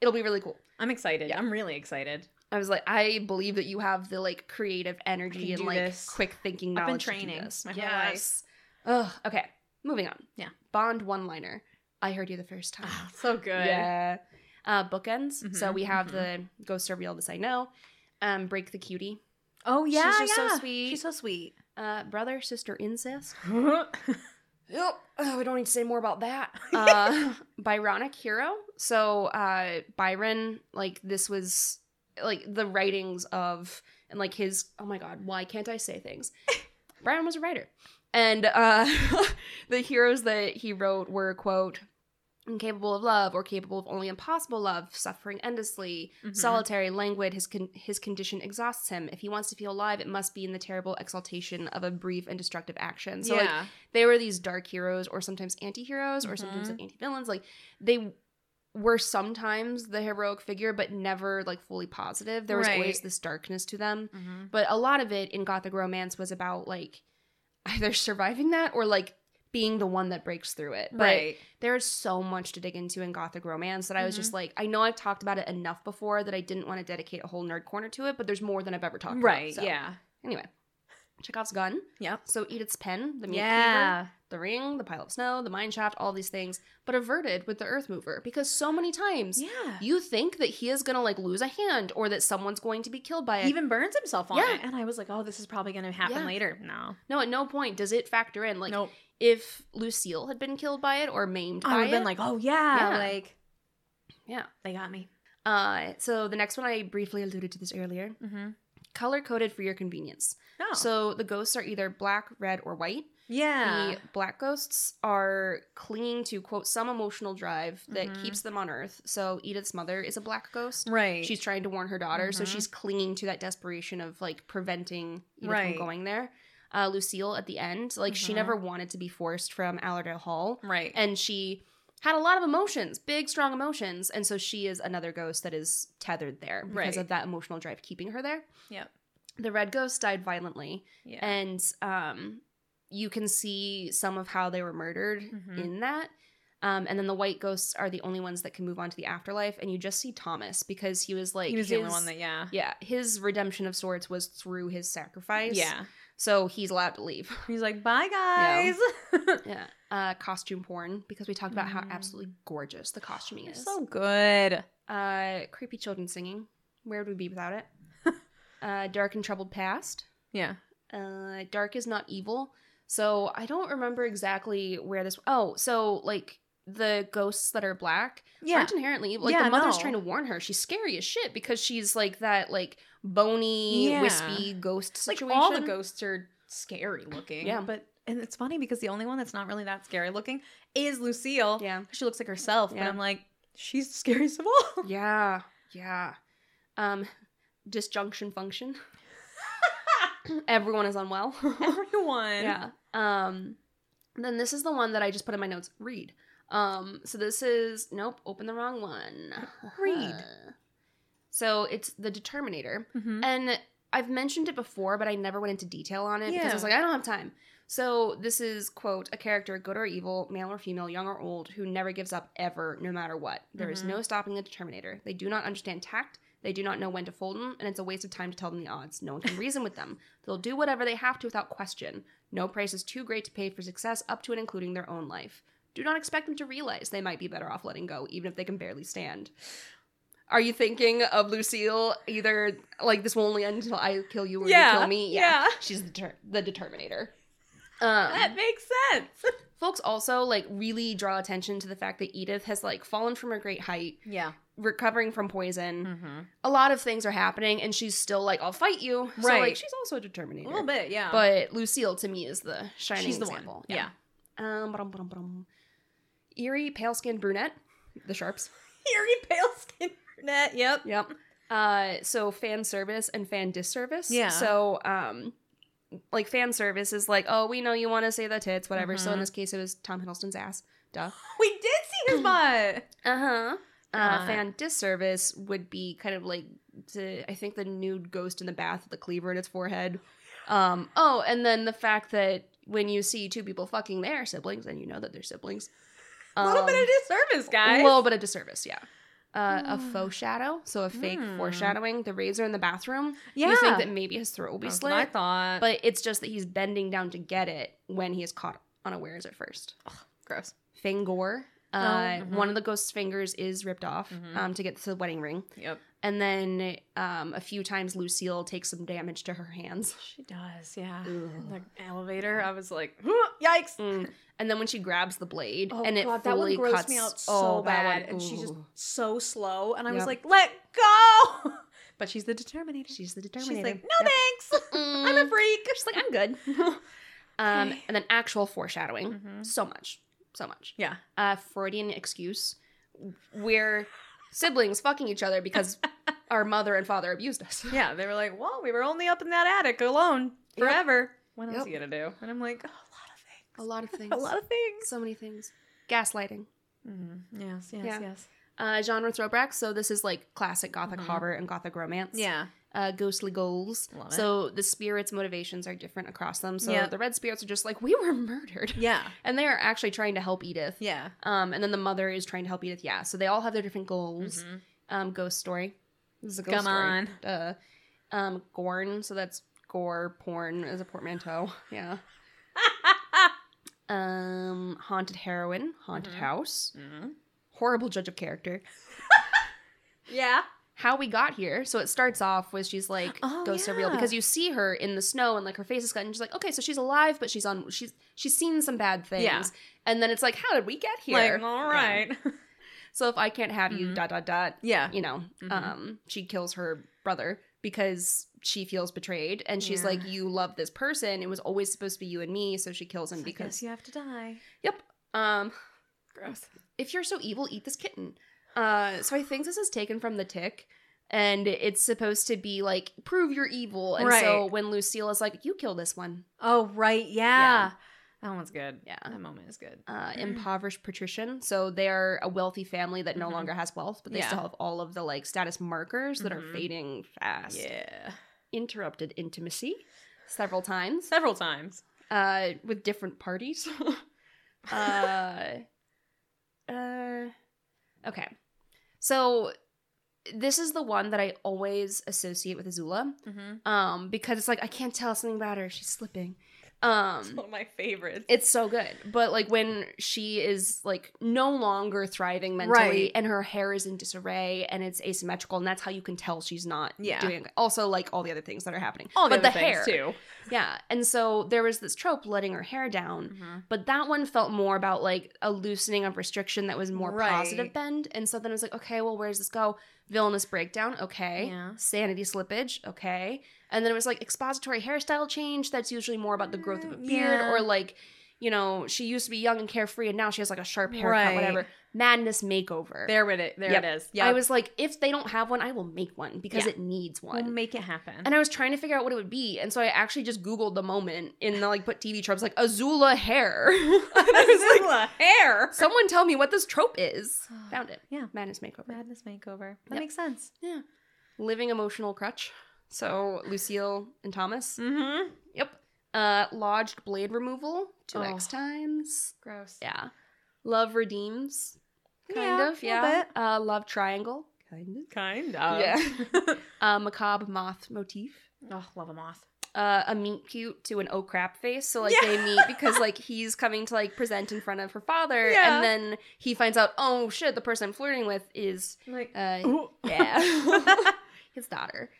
It'll be really cool. I'm excited. Yeah. I'm really excited. I was like, I believe that you have the, like, creative energy and, like, quick thinking knowledge. I've been training my whole life. Ugh, okay. Moving on. Yeah. Bond one-liner. I heard you the first time. Oh, so good. Yeah. Bookends. Mm-hmm, so we have the Ghost Story, All This I Know. Break the Cutie. Oh, yeah. She's just so sweet. She's so sweet. Brother, sister, incest. We don't need to say more about that. Byronic hero. So Byron, like this was like the writings of, and like his, oh my God, why can't I say things? Brian was a writer. And the heroes that he wrote were, quote, incapable of love or capable of only impossible love, suffering endlessly, solitary, languid, his condition exhausts him. If he wants to feel alive, it must be in the terrible exaltation of a brief and destructive action. So, like, they were these dark heroes or sometimes anti-heroes or sometimes, like, anti-villains. Like, they were sometimes the heroic figure but never, like, fully positive. There was always this darkness to them. But a lot of it in Gothic romance was about, like, either surviving that or, like, being the one that breaks through it. But there is so much to dig into in Gothic romance that I was just like, I know I've talked about it enough before that I didn't want to dedicate a whole nerd corner to it, but there's more than I've ever talked about. So. Anyway, Chekhov's gun. So Edith's pen, the meat cleaver, the ring, the pile of snow, the mine shaft, all these things, but averted with the earth mover, because so many times you think that he is going to, like, lose a hand or that someone's going to be killed by it. He even burns himself on it. And I was like, oh, this is probably going to happen later. No, at no point does it factor in. Like, if Lucille had been killed by it or maimed by it, I would have been like, oh, like, they got me. So the next one, I briefly alluded to this earlier. Color-coded for your convenience. So the ghosts are either black, red, or white. The black ghosts are clinging to, quote, some emotional drive that keeps them on Earth. So Edith's mother is a black ghost. She's trying to warn her daughter, so she's clinging to that desperation of, like, preventing Edith from going there. Lucille at the end, like, she never wanted to be forced from Allerdale Hall. And she had a lot of emotions, big, strong emotions. And so she is another ghost that is tethered there because of that emotional drive keeping her there. The red ghost died violently. And you can see some of how they were murdered in that. And then the white ghosts are the only ones that can move on to the afterlife. And you just see Thomas because he was, like, he was his, the only one that, his redemption of sorts was through his sacrifice. So he's allowed to leave. He's like, bye, guys. Costume porn, because we talked about how absolutely gorgeous the costuming is. So good. Creepy children singing. Where would we be without it? Dark and troubled past. Dark is not evil. So I don't remember exactly where this... Oh, so, like... the ghosts that are black aren't inherently evil. Like, the mother's trying to warn her. She's scary as shit because she's, like, that, like, bony, wispy ghost situation. Like, all the ghosts are scary looking. But, and it's funny because the only one that's not really that scary looking is Lucille. She looks like herself. But I'm like, she's the scariest of all. Disjunction function. Everyone is unwell. Everyone. Then this is the one that I just put in my notes. Read. So this is, nope, open the wrong one. Read. So it's the Determinator. And I've mentioned it before, but I never went into detail on it because I was like, I don't have time. So this is, quote, a character, good or evil, male or female, young or old, who never gives up ever, no matter what. There is no stopping the Determinator. They do not understand tact. They do not know when to fold them, and it's a waste of time to tell them the odds. No one can reason with them. They'll do whatever they have to without question. No price is too great to pay for success, up to and including their own life. Do not expect them to realize they might be better off letting go, even if they can barely stand. Are you thinking of Lucille? Either, like, this will only end until I kill you or you kill me? She's the Determinator. That makes sense. Folks also, like, really draw attention to the fact that Edith has, like, fallen from her great height. Recovering from poison. A lot of things are happening, and she's still like, I'll fight you. So, like, she's also a Determinator. A little bit, But Lucille, to me, is the shining example. She's the one. Eerie, pale-skinned brunette. The Sharps. Eerie, pale-skinned brunette. Yep. So fan service and fan disservice. So, like, fan service is like, oh, we know you want to say the tits, whatever. So in this case, it was Tom Hiddleston's ass. Duh. We did see his butt! Fan disservice would be kind of like, I think, the nude ghost in the bath with the cleaver in its forehead. Oh, and then the fact that when you see two people fucking, they are siblings, and you know that they're siblings. A little bit of disservice, guys. A little bit of disservice, a faux shadow, so a fake foreshadowing. The razor in the bathroom. You think that maybe his throat will be slit. That's what I thought. But it's just that he's bending down to get it when he is caught unawares at first. Ugh, gross. Fangor. One of the ghost's fingers is ripped off to get to the wedding ring. And then a few times Lucille takes some damage to her hands. She does, the elevator, I was like, yikes. And then when she grabs the blade, and it fully cuts. That one grossed me out so bad. And she's just so slow. And I was like, let go. But she's the determinator. She's like, no thanks. I'm a freak. She's like, I'm good. Okay. And then actual foreshadowing. Mm-hmm. So much. Yeah. Freudian excuse. We're siblings fucking each other because our mother and father abused us. Yeah. They were like, well, we were only up in that attic alone forever. Yep. What else are you going to do? And I'm like, oh, a lot of things. So many things. Gaslighting. Mm-hmm. Yes. Genre throwbacks. So this is like classic gothic horror and gothic romance. Yeah. Ghostly goals. Love so it. The spirits' motivations are different across them. So the red spirits are just like, we were murdered. Yeah. And they are actually trying to help Edith. Yeah. And then the mother is trying to help Edith. Yeah. So they all have their different goals. Mm-hmm. Ghost story. This is a ghost story. Come on. Gorn. So that's gore porn as a portmanteau. Yeah. Haunted heroine. Haunted house. Mm-hmm. Horrible judge of character. Yeah. How we got here. So it starts off with she's like, ghosts are real, because you see her in the snow and like her face is cut and she's like, okay, so she's alive, but she's seen some bad things. Yeah. And then it's like, how did we get here? Like, all right. Yeah. So if I can't have you, ... Yeah. You know, she kills her brother because she feels betrayed and she's like, you love this person. It was always supposed to be you and me. So she kills him because I guess you have to die. Yep. Gross. If you're so evil, eat this kitten. So I think this is taken from The Tick, and it's supposed to be like, prove you're evil. And so when Lucille is like, you kill this one. Oh, right. Yeah. That one's good. Yeah. That moment is good. Impoverished patrician. So they're a wealthy family that no longer has wealth, but they still have all of the like status markers that are fading fast. Yeah. Interrupted intimacy several times. With different parties. Okay. So this is the one that I always associate with Azula, because it's like, I can't tell something about her. She's slipping. It's one of my favorites. It's so good. But like when she is like no longer thriving mentally and her hair is in disarray and it's asymmetrical, and that's how you can tell she's not doing it. Also like all the other things that are happening. But the hair too. Yeah. And so there was this trope, letting her hair down, but that one felt more about like a loosening of restriction that was more positive bend. And so then I was like, okay, well, where does this go? Villainous breakdown, okay. Yeah. Sanity slippage, okay. And then it was like expository hairstyle change. That's usually more about the growth of a beard or like, you know, she used to be young and carefree and now she has like a sharp haircut, whatever. Madness makeover. There it is. Yep. I was like, if they don't have one, I will make one because it needs one. We'll make it happen. And I was trying to figure out what it would be. And so I actually just Googled the moment in the like, put TV tropes, like Azula hair. Azula hair. Someone tell me what this trope is. Found it. Yeah. Madness makeover. That makes sense. Yeah. Living emotional crutch. So Lucille and Thomas. Mm-hmm. Yep. Lodged blade removal. 2x times. Gross. Yeah. Love redeems. Kind of. Love triangle. Kind of. Yeah. Macabre moth motif. Oh, love a moth. A meet cute to an oh crap face. So like they meet because like he's coming to like present in front of her father, and then he finds out, oh shit, the person I'm flirting with is like his daughter.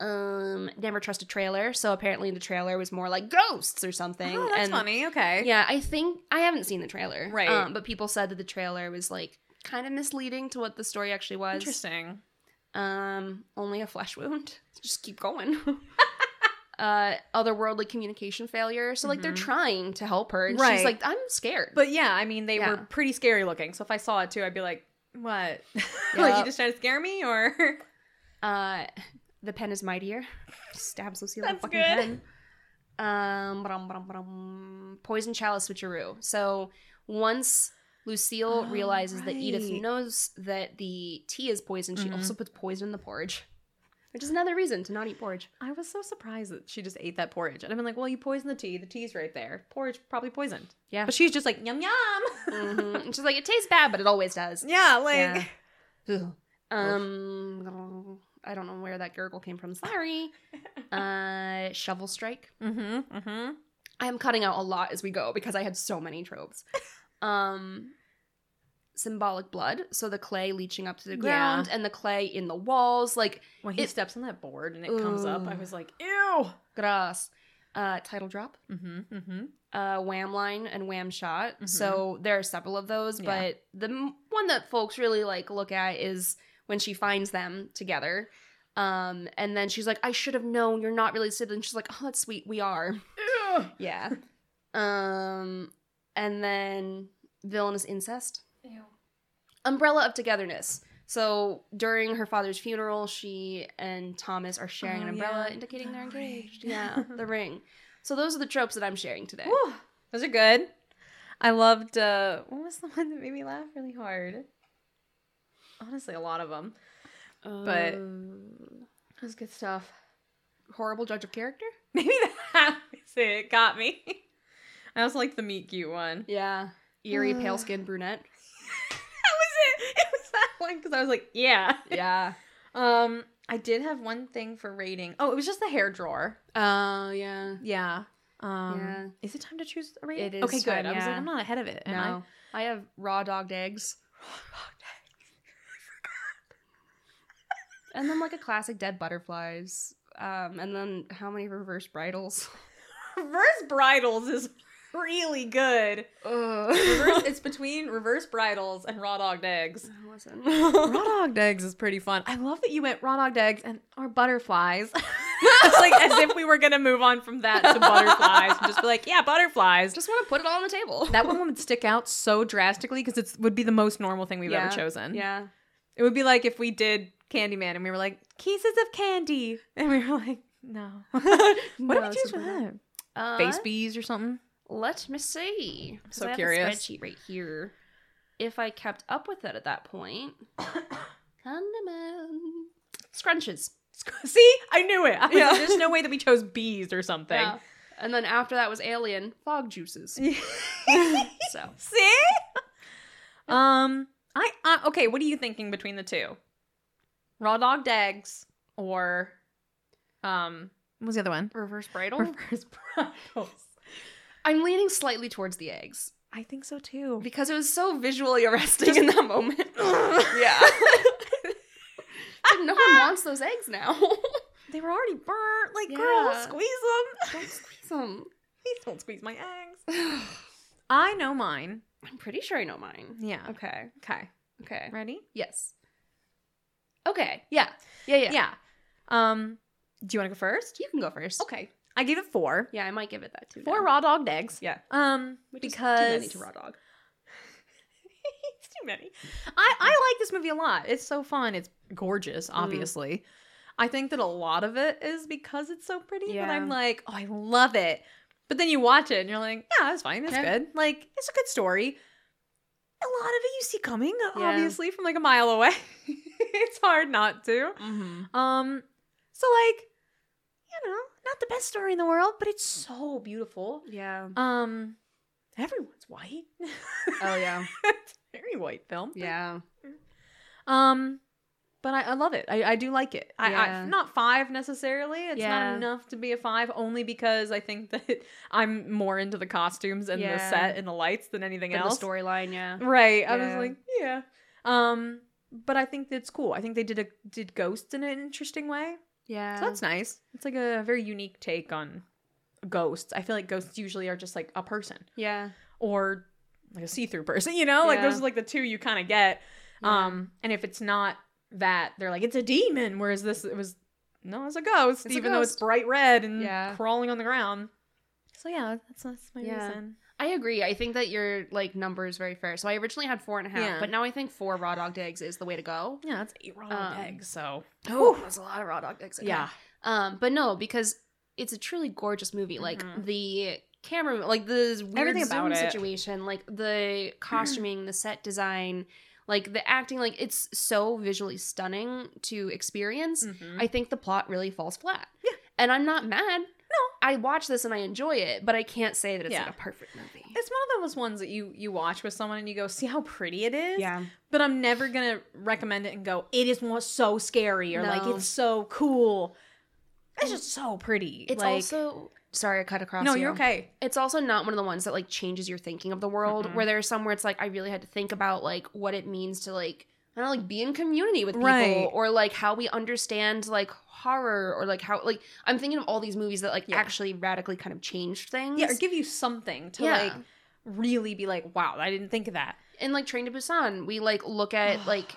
Never trust a trailer. So apparently the trailer was more like ghosts or something. Oh, that's funny. Okay. Yeah, I think I haven't seen the trailer. Right. But people said that the trailer was like kind of misleading to what the story actually was. Interesting. Only a flesh wound. Just keep going. Otherworldly communication failure. So like they're trying to help her, and she's like, I'm scared. But yeah, I mean they were pretty scary looking. So if I saw it too, I'd be like, what? Like you just trying to scare me or? The pen is mightier. Stabs Lucille in the fucking pen. Poison chalice switcheroo. So once Lucille realizes that Edith knows that the tea is poison, she also puts poison in the porridge, which is another reason to not eat porridge. I was so surprised that she just ate that porridge. And I've been like, well, you poisoned the tea's right there. Porridge probably poisoned. Yeah. But she's just like, yum, yum. And she's like, it tastes bad, but it always does. Yeah, like. Yeah. I don't know where that gurgle came from. Sorry. Shovel strike. I am cutting out a lot as we go because I had so many tropes. Symbolic blood. So the clay leaching up to the ground and the clay in the walls. Like when he steps on that board and it comes up, I was like, ew. Gross. Title drop. Wham line and wham shot. So there are several of those, but the one that folks really like look at is when she finds them together, And then she's like, I should have known you're not really siblings. She's like, oh, that's sweet. We are. Yeah. And then villainous incest. Ew. Umbrella of togetherness. So during her father's funeral, she and Thomas are sharing an umbrella indicating they're engaged. Yeah, the ring. So those are the tropes that I'm sharing today. Woo, those are good. I loved, what was the one that made me laugh really hard? Honestly, a lot of them. But that was good stuff. Horrible judge of character? Maybe that was it. Got me. I also like the meet cute one. Yeah. Eerie, pale-skinned brunette. One, because I was like, yeah. I did have one thing for rating. Oh, it was just the hair drawer. Oh, yeah. Yeah. Is it time to choose a rating? It is. Okay, good. Yeah. I was like, I'm not ahead of it. No, I have raw dogged eggs. And then like a classic dead butterflies. And then how many reverse bridals? Reverse bridals is really good. It's between reverse bridals and raw dogged eggs. I wasn't. Raw dogged eggs is pretty fun. I love that you went raw dogged eggs and or butterflies. It's like as if we were gonna move on from that to butterflies and just be like, yeah, butterflies. Just want to put it all on the table. That one would stick out so drastically because it would be the most normal thing we've ever chosen. Yeah. It would be like if we did Candyman and we were like, pieces of candy. And we were like, no. What did we choose for that? Face bees or something? Let me see. I'm so curious. I have a spreadsheet right here. If I kept up with it at that point. Scrunches. See? I knew it. There's no way that we chose bees or something. Yeah. And then after that was alien, fog juices. So. See? Okay, what are you thinking between the two? Raw dogged eggs or what was the other one? Reverse bridal? Reverse bridals. I'm leaning slightly towards the eggs. I think so too. Because it was so visually arresting in that moment. Yeah. No one wants those eggs now. They were already burnt. Like, girl, squeeze them. Don't squeeze them. Please don't squeeze my eggs. I know mine. I'm pretty sure I know mine. Yeah. Okay. Ready? Yes. Okay. Yeah. Do you want to go first? You can go first. Okay. I gave it 4. Yeah, I might give it that too. 4 raw dogged eggs. Yeah. Because too many to raw dog. It's too many. I like this movie a lot. It's so fun. It's gorgeous, obviously. I think that a lot of it is because it's so pretty. Yeah. But I'm like, oh, I love it. But then you watch it and you're like, yeah, it's fine. It's good. Like, it's a good story. A lot of it you see coming, obviously, from like a mile away. It's hard not to. Mm-hmm. So like, you know. Not the best story in the world, but it's so beautiful. Yeah. Everyone's white. Oh yeah. It's a very white film. Yeah. But I love it. I do like it. I not 5 necessarily. It's not enough to be a 5, only because I think that I'm more into the costumes and the set and the lights than anything else. The storyline, Right. Yeah. I was like, yeah. But I think that's cool. I think they did Ghost in an interesting way. Yeah. So that's nice. It's like a very unique take on ghosts. I feel like ghosts usually are just like a person. Yeah. Or like a see-through person, you know? Yeah. Like those are like the two you kind of get. Yeah. And if it's not that, they're like, it's a demon. Whereas this, it's a ghost. Even though it's bright red and crawling on the ground. So yeah, that's my reason. I agree. I think that your like number is very fair. So I originally had 4.5, but now I think 4 raw dogged eggs is the way to go. Yeah, that's 8 raw dogged eggs. So that's a lot of raw dogged eggs. Okay. Yeah, but no, because it's a truly gorgeous movie. Mm-hmm. Like the camera, like the weird zoom situation, like the costuming, the set design, like the acting, like it's so visually stunning to experience. Mm-hmm. I think the plot really falls flat. Yeah, and I'm not mad. No, I watch this and I enjoy it, but I can't say that it's like a perfect movie. It's one of those ones that you watch with someone and you go, see how pretty it is? Yeah. But I'm never going to recommend it and go, it is so scary or like it's so cool. It's just so pretty. It's like, also... Sorry, I cut across you. No, you're okay. It's also not one of the ones that like changes your thinking of the world where there's some where it's like I really had to think about like what it means to like, I don't know, like be in community with people or like how we understand like horror or like how like I'm thinking of all these movies that like actually radically kind of changed things or give you something to like really be like, wow, I didn't think of that. And like Train to Busan, we like look at like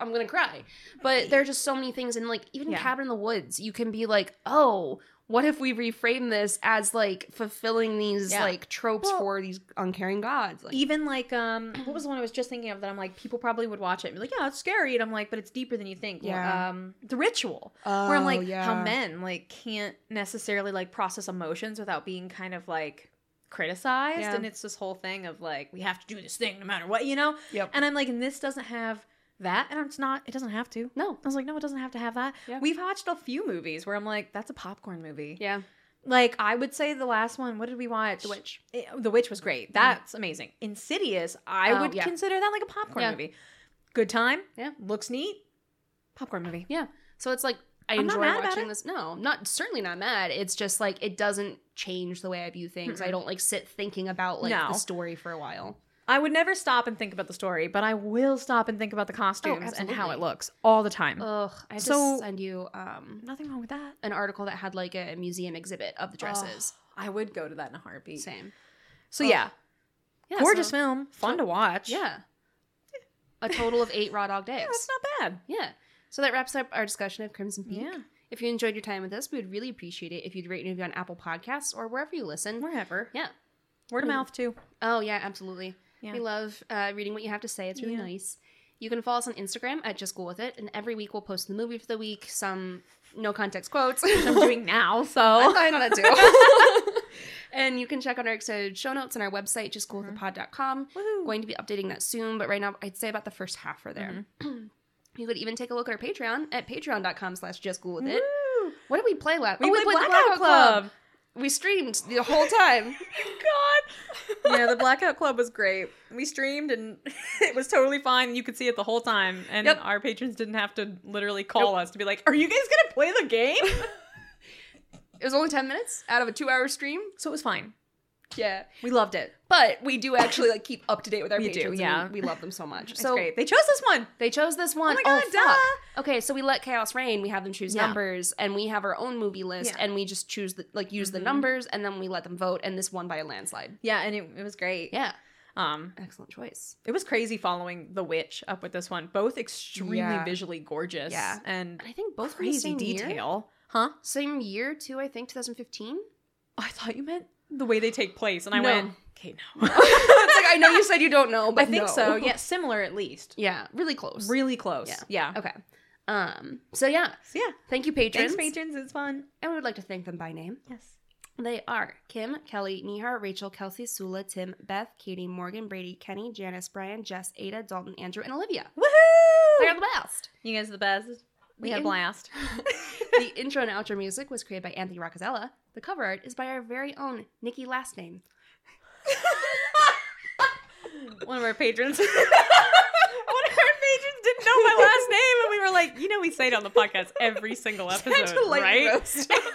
I'm going to cry. But there are just so many things. And, like, even Cabin in the Woods, you can be like, oh, what if we reframe this as, like, fulfilling these, like, tropes for these uncaring gods? Like, even, like, what was the one I was just thinking of that I'm like, people probably would watch it and be like, yeah, it's scary. And I'm like, but it's deeper than you think. Yeah. The Ritual. Oh, where I'm like, how men, like, can't necessarily, like, process emotions without being kind of, like, criticized. Yeah. And it's this whole thing of, like, we have to do this thing no matter what, you know? Yep. And I'm like, and this doesn't have... that, and it's not, it doesn't have to. No. I was like, no, it doesn't have to have that. Yeah. We've watched a few movies where I'm like, that's a popcorn movie. Yeah. Like, I would say the last one, what did we watch? The Witch. The Witch was great. That's amazing. Insidious, I would consider that like a popcorn movie. Good time. Yeah. Looks neat. Popcorn movie. Yeah. So it's like, I'm enjoy watching this. No, certainly not mad. It's just like, it doesn't change the way I view things. I don't like sit thinking about like the story for a while. I would never stop and think about the story, but I will stop and think about the costumes and how it looks all the time. Ugh, I have to send you nothing wrong with that. An article that had like a museum exhibit of the dresses. Oh, I would go to that in a heartbeat. Same. So yeah gorgeous film, fun to watch. Yeah, a total of 8 raw dogged eggs. Yeah, that's not bad. Yeah, so that wraps up our discussion of Crimson Peak. Yeah. If you enjoyed your time with us, we would really appreciate it if you'd rate and review on Apple Podcasts or wherever you listen. Wherever. Yeah. Word of mouth too. Oh yeah, absolutely. Yeah. We love reading what you have to say. It's really nice. You can follow us on Instagram at Just Ghoul With It, and every week we'll post the movie for the week, some no context quotes, which I'm doing now, so I know that too. And you can check out our extended show notes on our website, justghoulwithitpod.com. Going to be updating that soon, but right now I'd say about the first half are there. You could even take a look at our Patreon at patreon.com/justghoulwithit. What did we play last? We played Blackout Club. We streamed the whole time. God. Yeah, the Blackout Club was great. We streamed and it was totally fine. You could see it the whole time. And our patrons didn't have to literally call us to be like, are you guys going to play the game? It was only 10 minutes out of a 2-hour stream. So it was fine. Yeah. We loved it. But we do actually like keep up to date with our patrons. Do, yeah. We love them so much. It's so great. They chose this one. Oh my God, duh. Okay, so we let Chaos reign. We have them choose numbers, and we have our own movie list, and we just choose the, like use the numbers, and then we let them vote, and this won by a landslide. Yeah, and it was great. Yeah. Excellent choice. It was crazy following The Witch up with this one. Both extremely visually gorgeous. Yeah. And I think both crazy detail. Huh? Same year too, I think, 2015. Oh, I thought you meant the way they take place, and I went, okay, no. It's like, I know you said you don't know, but I think so. Yeah, similar at least. Yeah, really close. Really close. Yeah. Okay. So, thank you, patrons. Thanks, patrons. It's fun. And we would like to thank them by name. Yes. They are Kim, Kelly, Nihar, Rachel, Kelsey, Sula, Tim, Beth, Katie, Morgan, Brady, Kenny, Janice, Brian, Jess, Ada, Dalton, Andrew, and Olivia. Woohoo! They're the best. You guys are the best. We had a blast. The intro and outro music was created by Anthony Rocazella. The cover art is by our very own Nikki last name. One of our patrons. One of our patrons didn't know my last name, and we were like, you know, we say it on the podcast every single episode, right?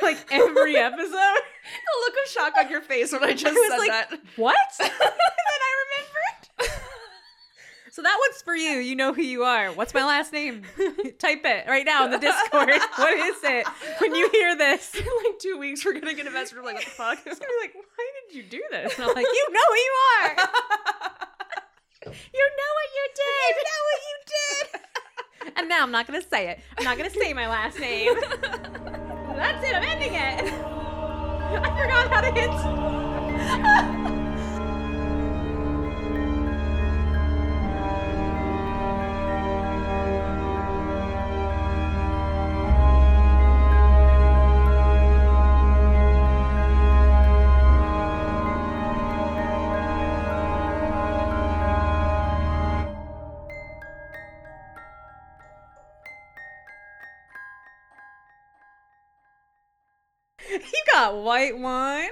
Like every episode. The look of shock on your face when I just said like, that. What? And then I remembered. So that one's for you. You know who you are. What's my last name? Type it right now in the Discord. What is it? When you hear this, in like 2 weeks, we're going to get a message from like, what the fuck? It's going to be like, why did you do this? And I'm like, you know who you are. You know what you did. You know what you did. And now I'm not going to say it. I'm not going to say my last name. That's it. I'm ending it. I forgot how to hit. White wine.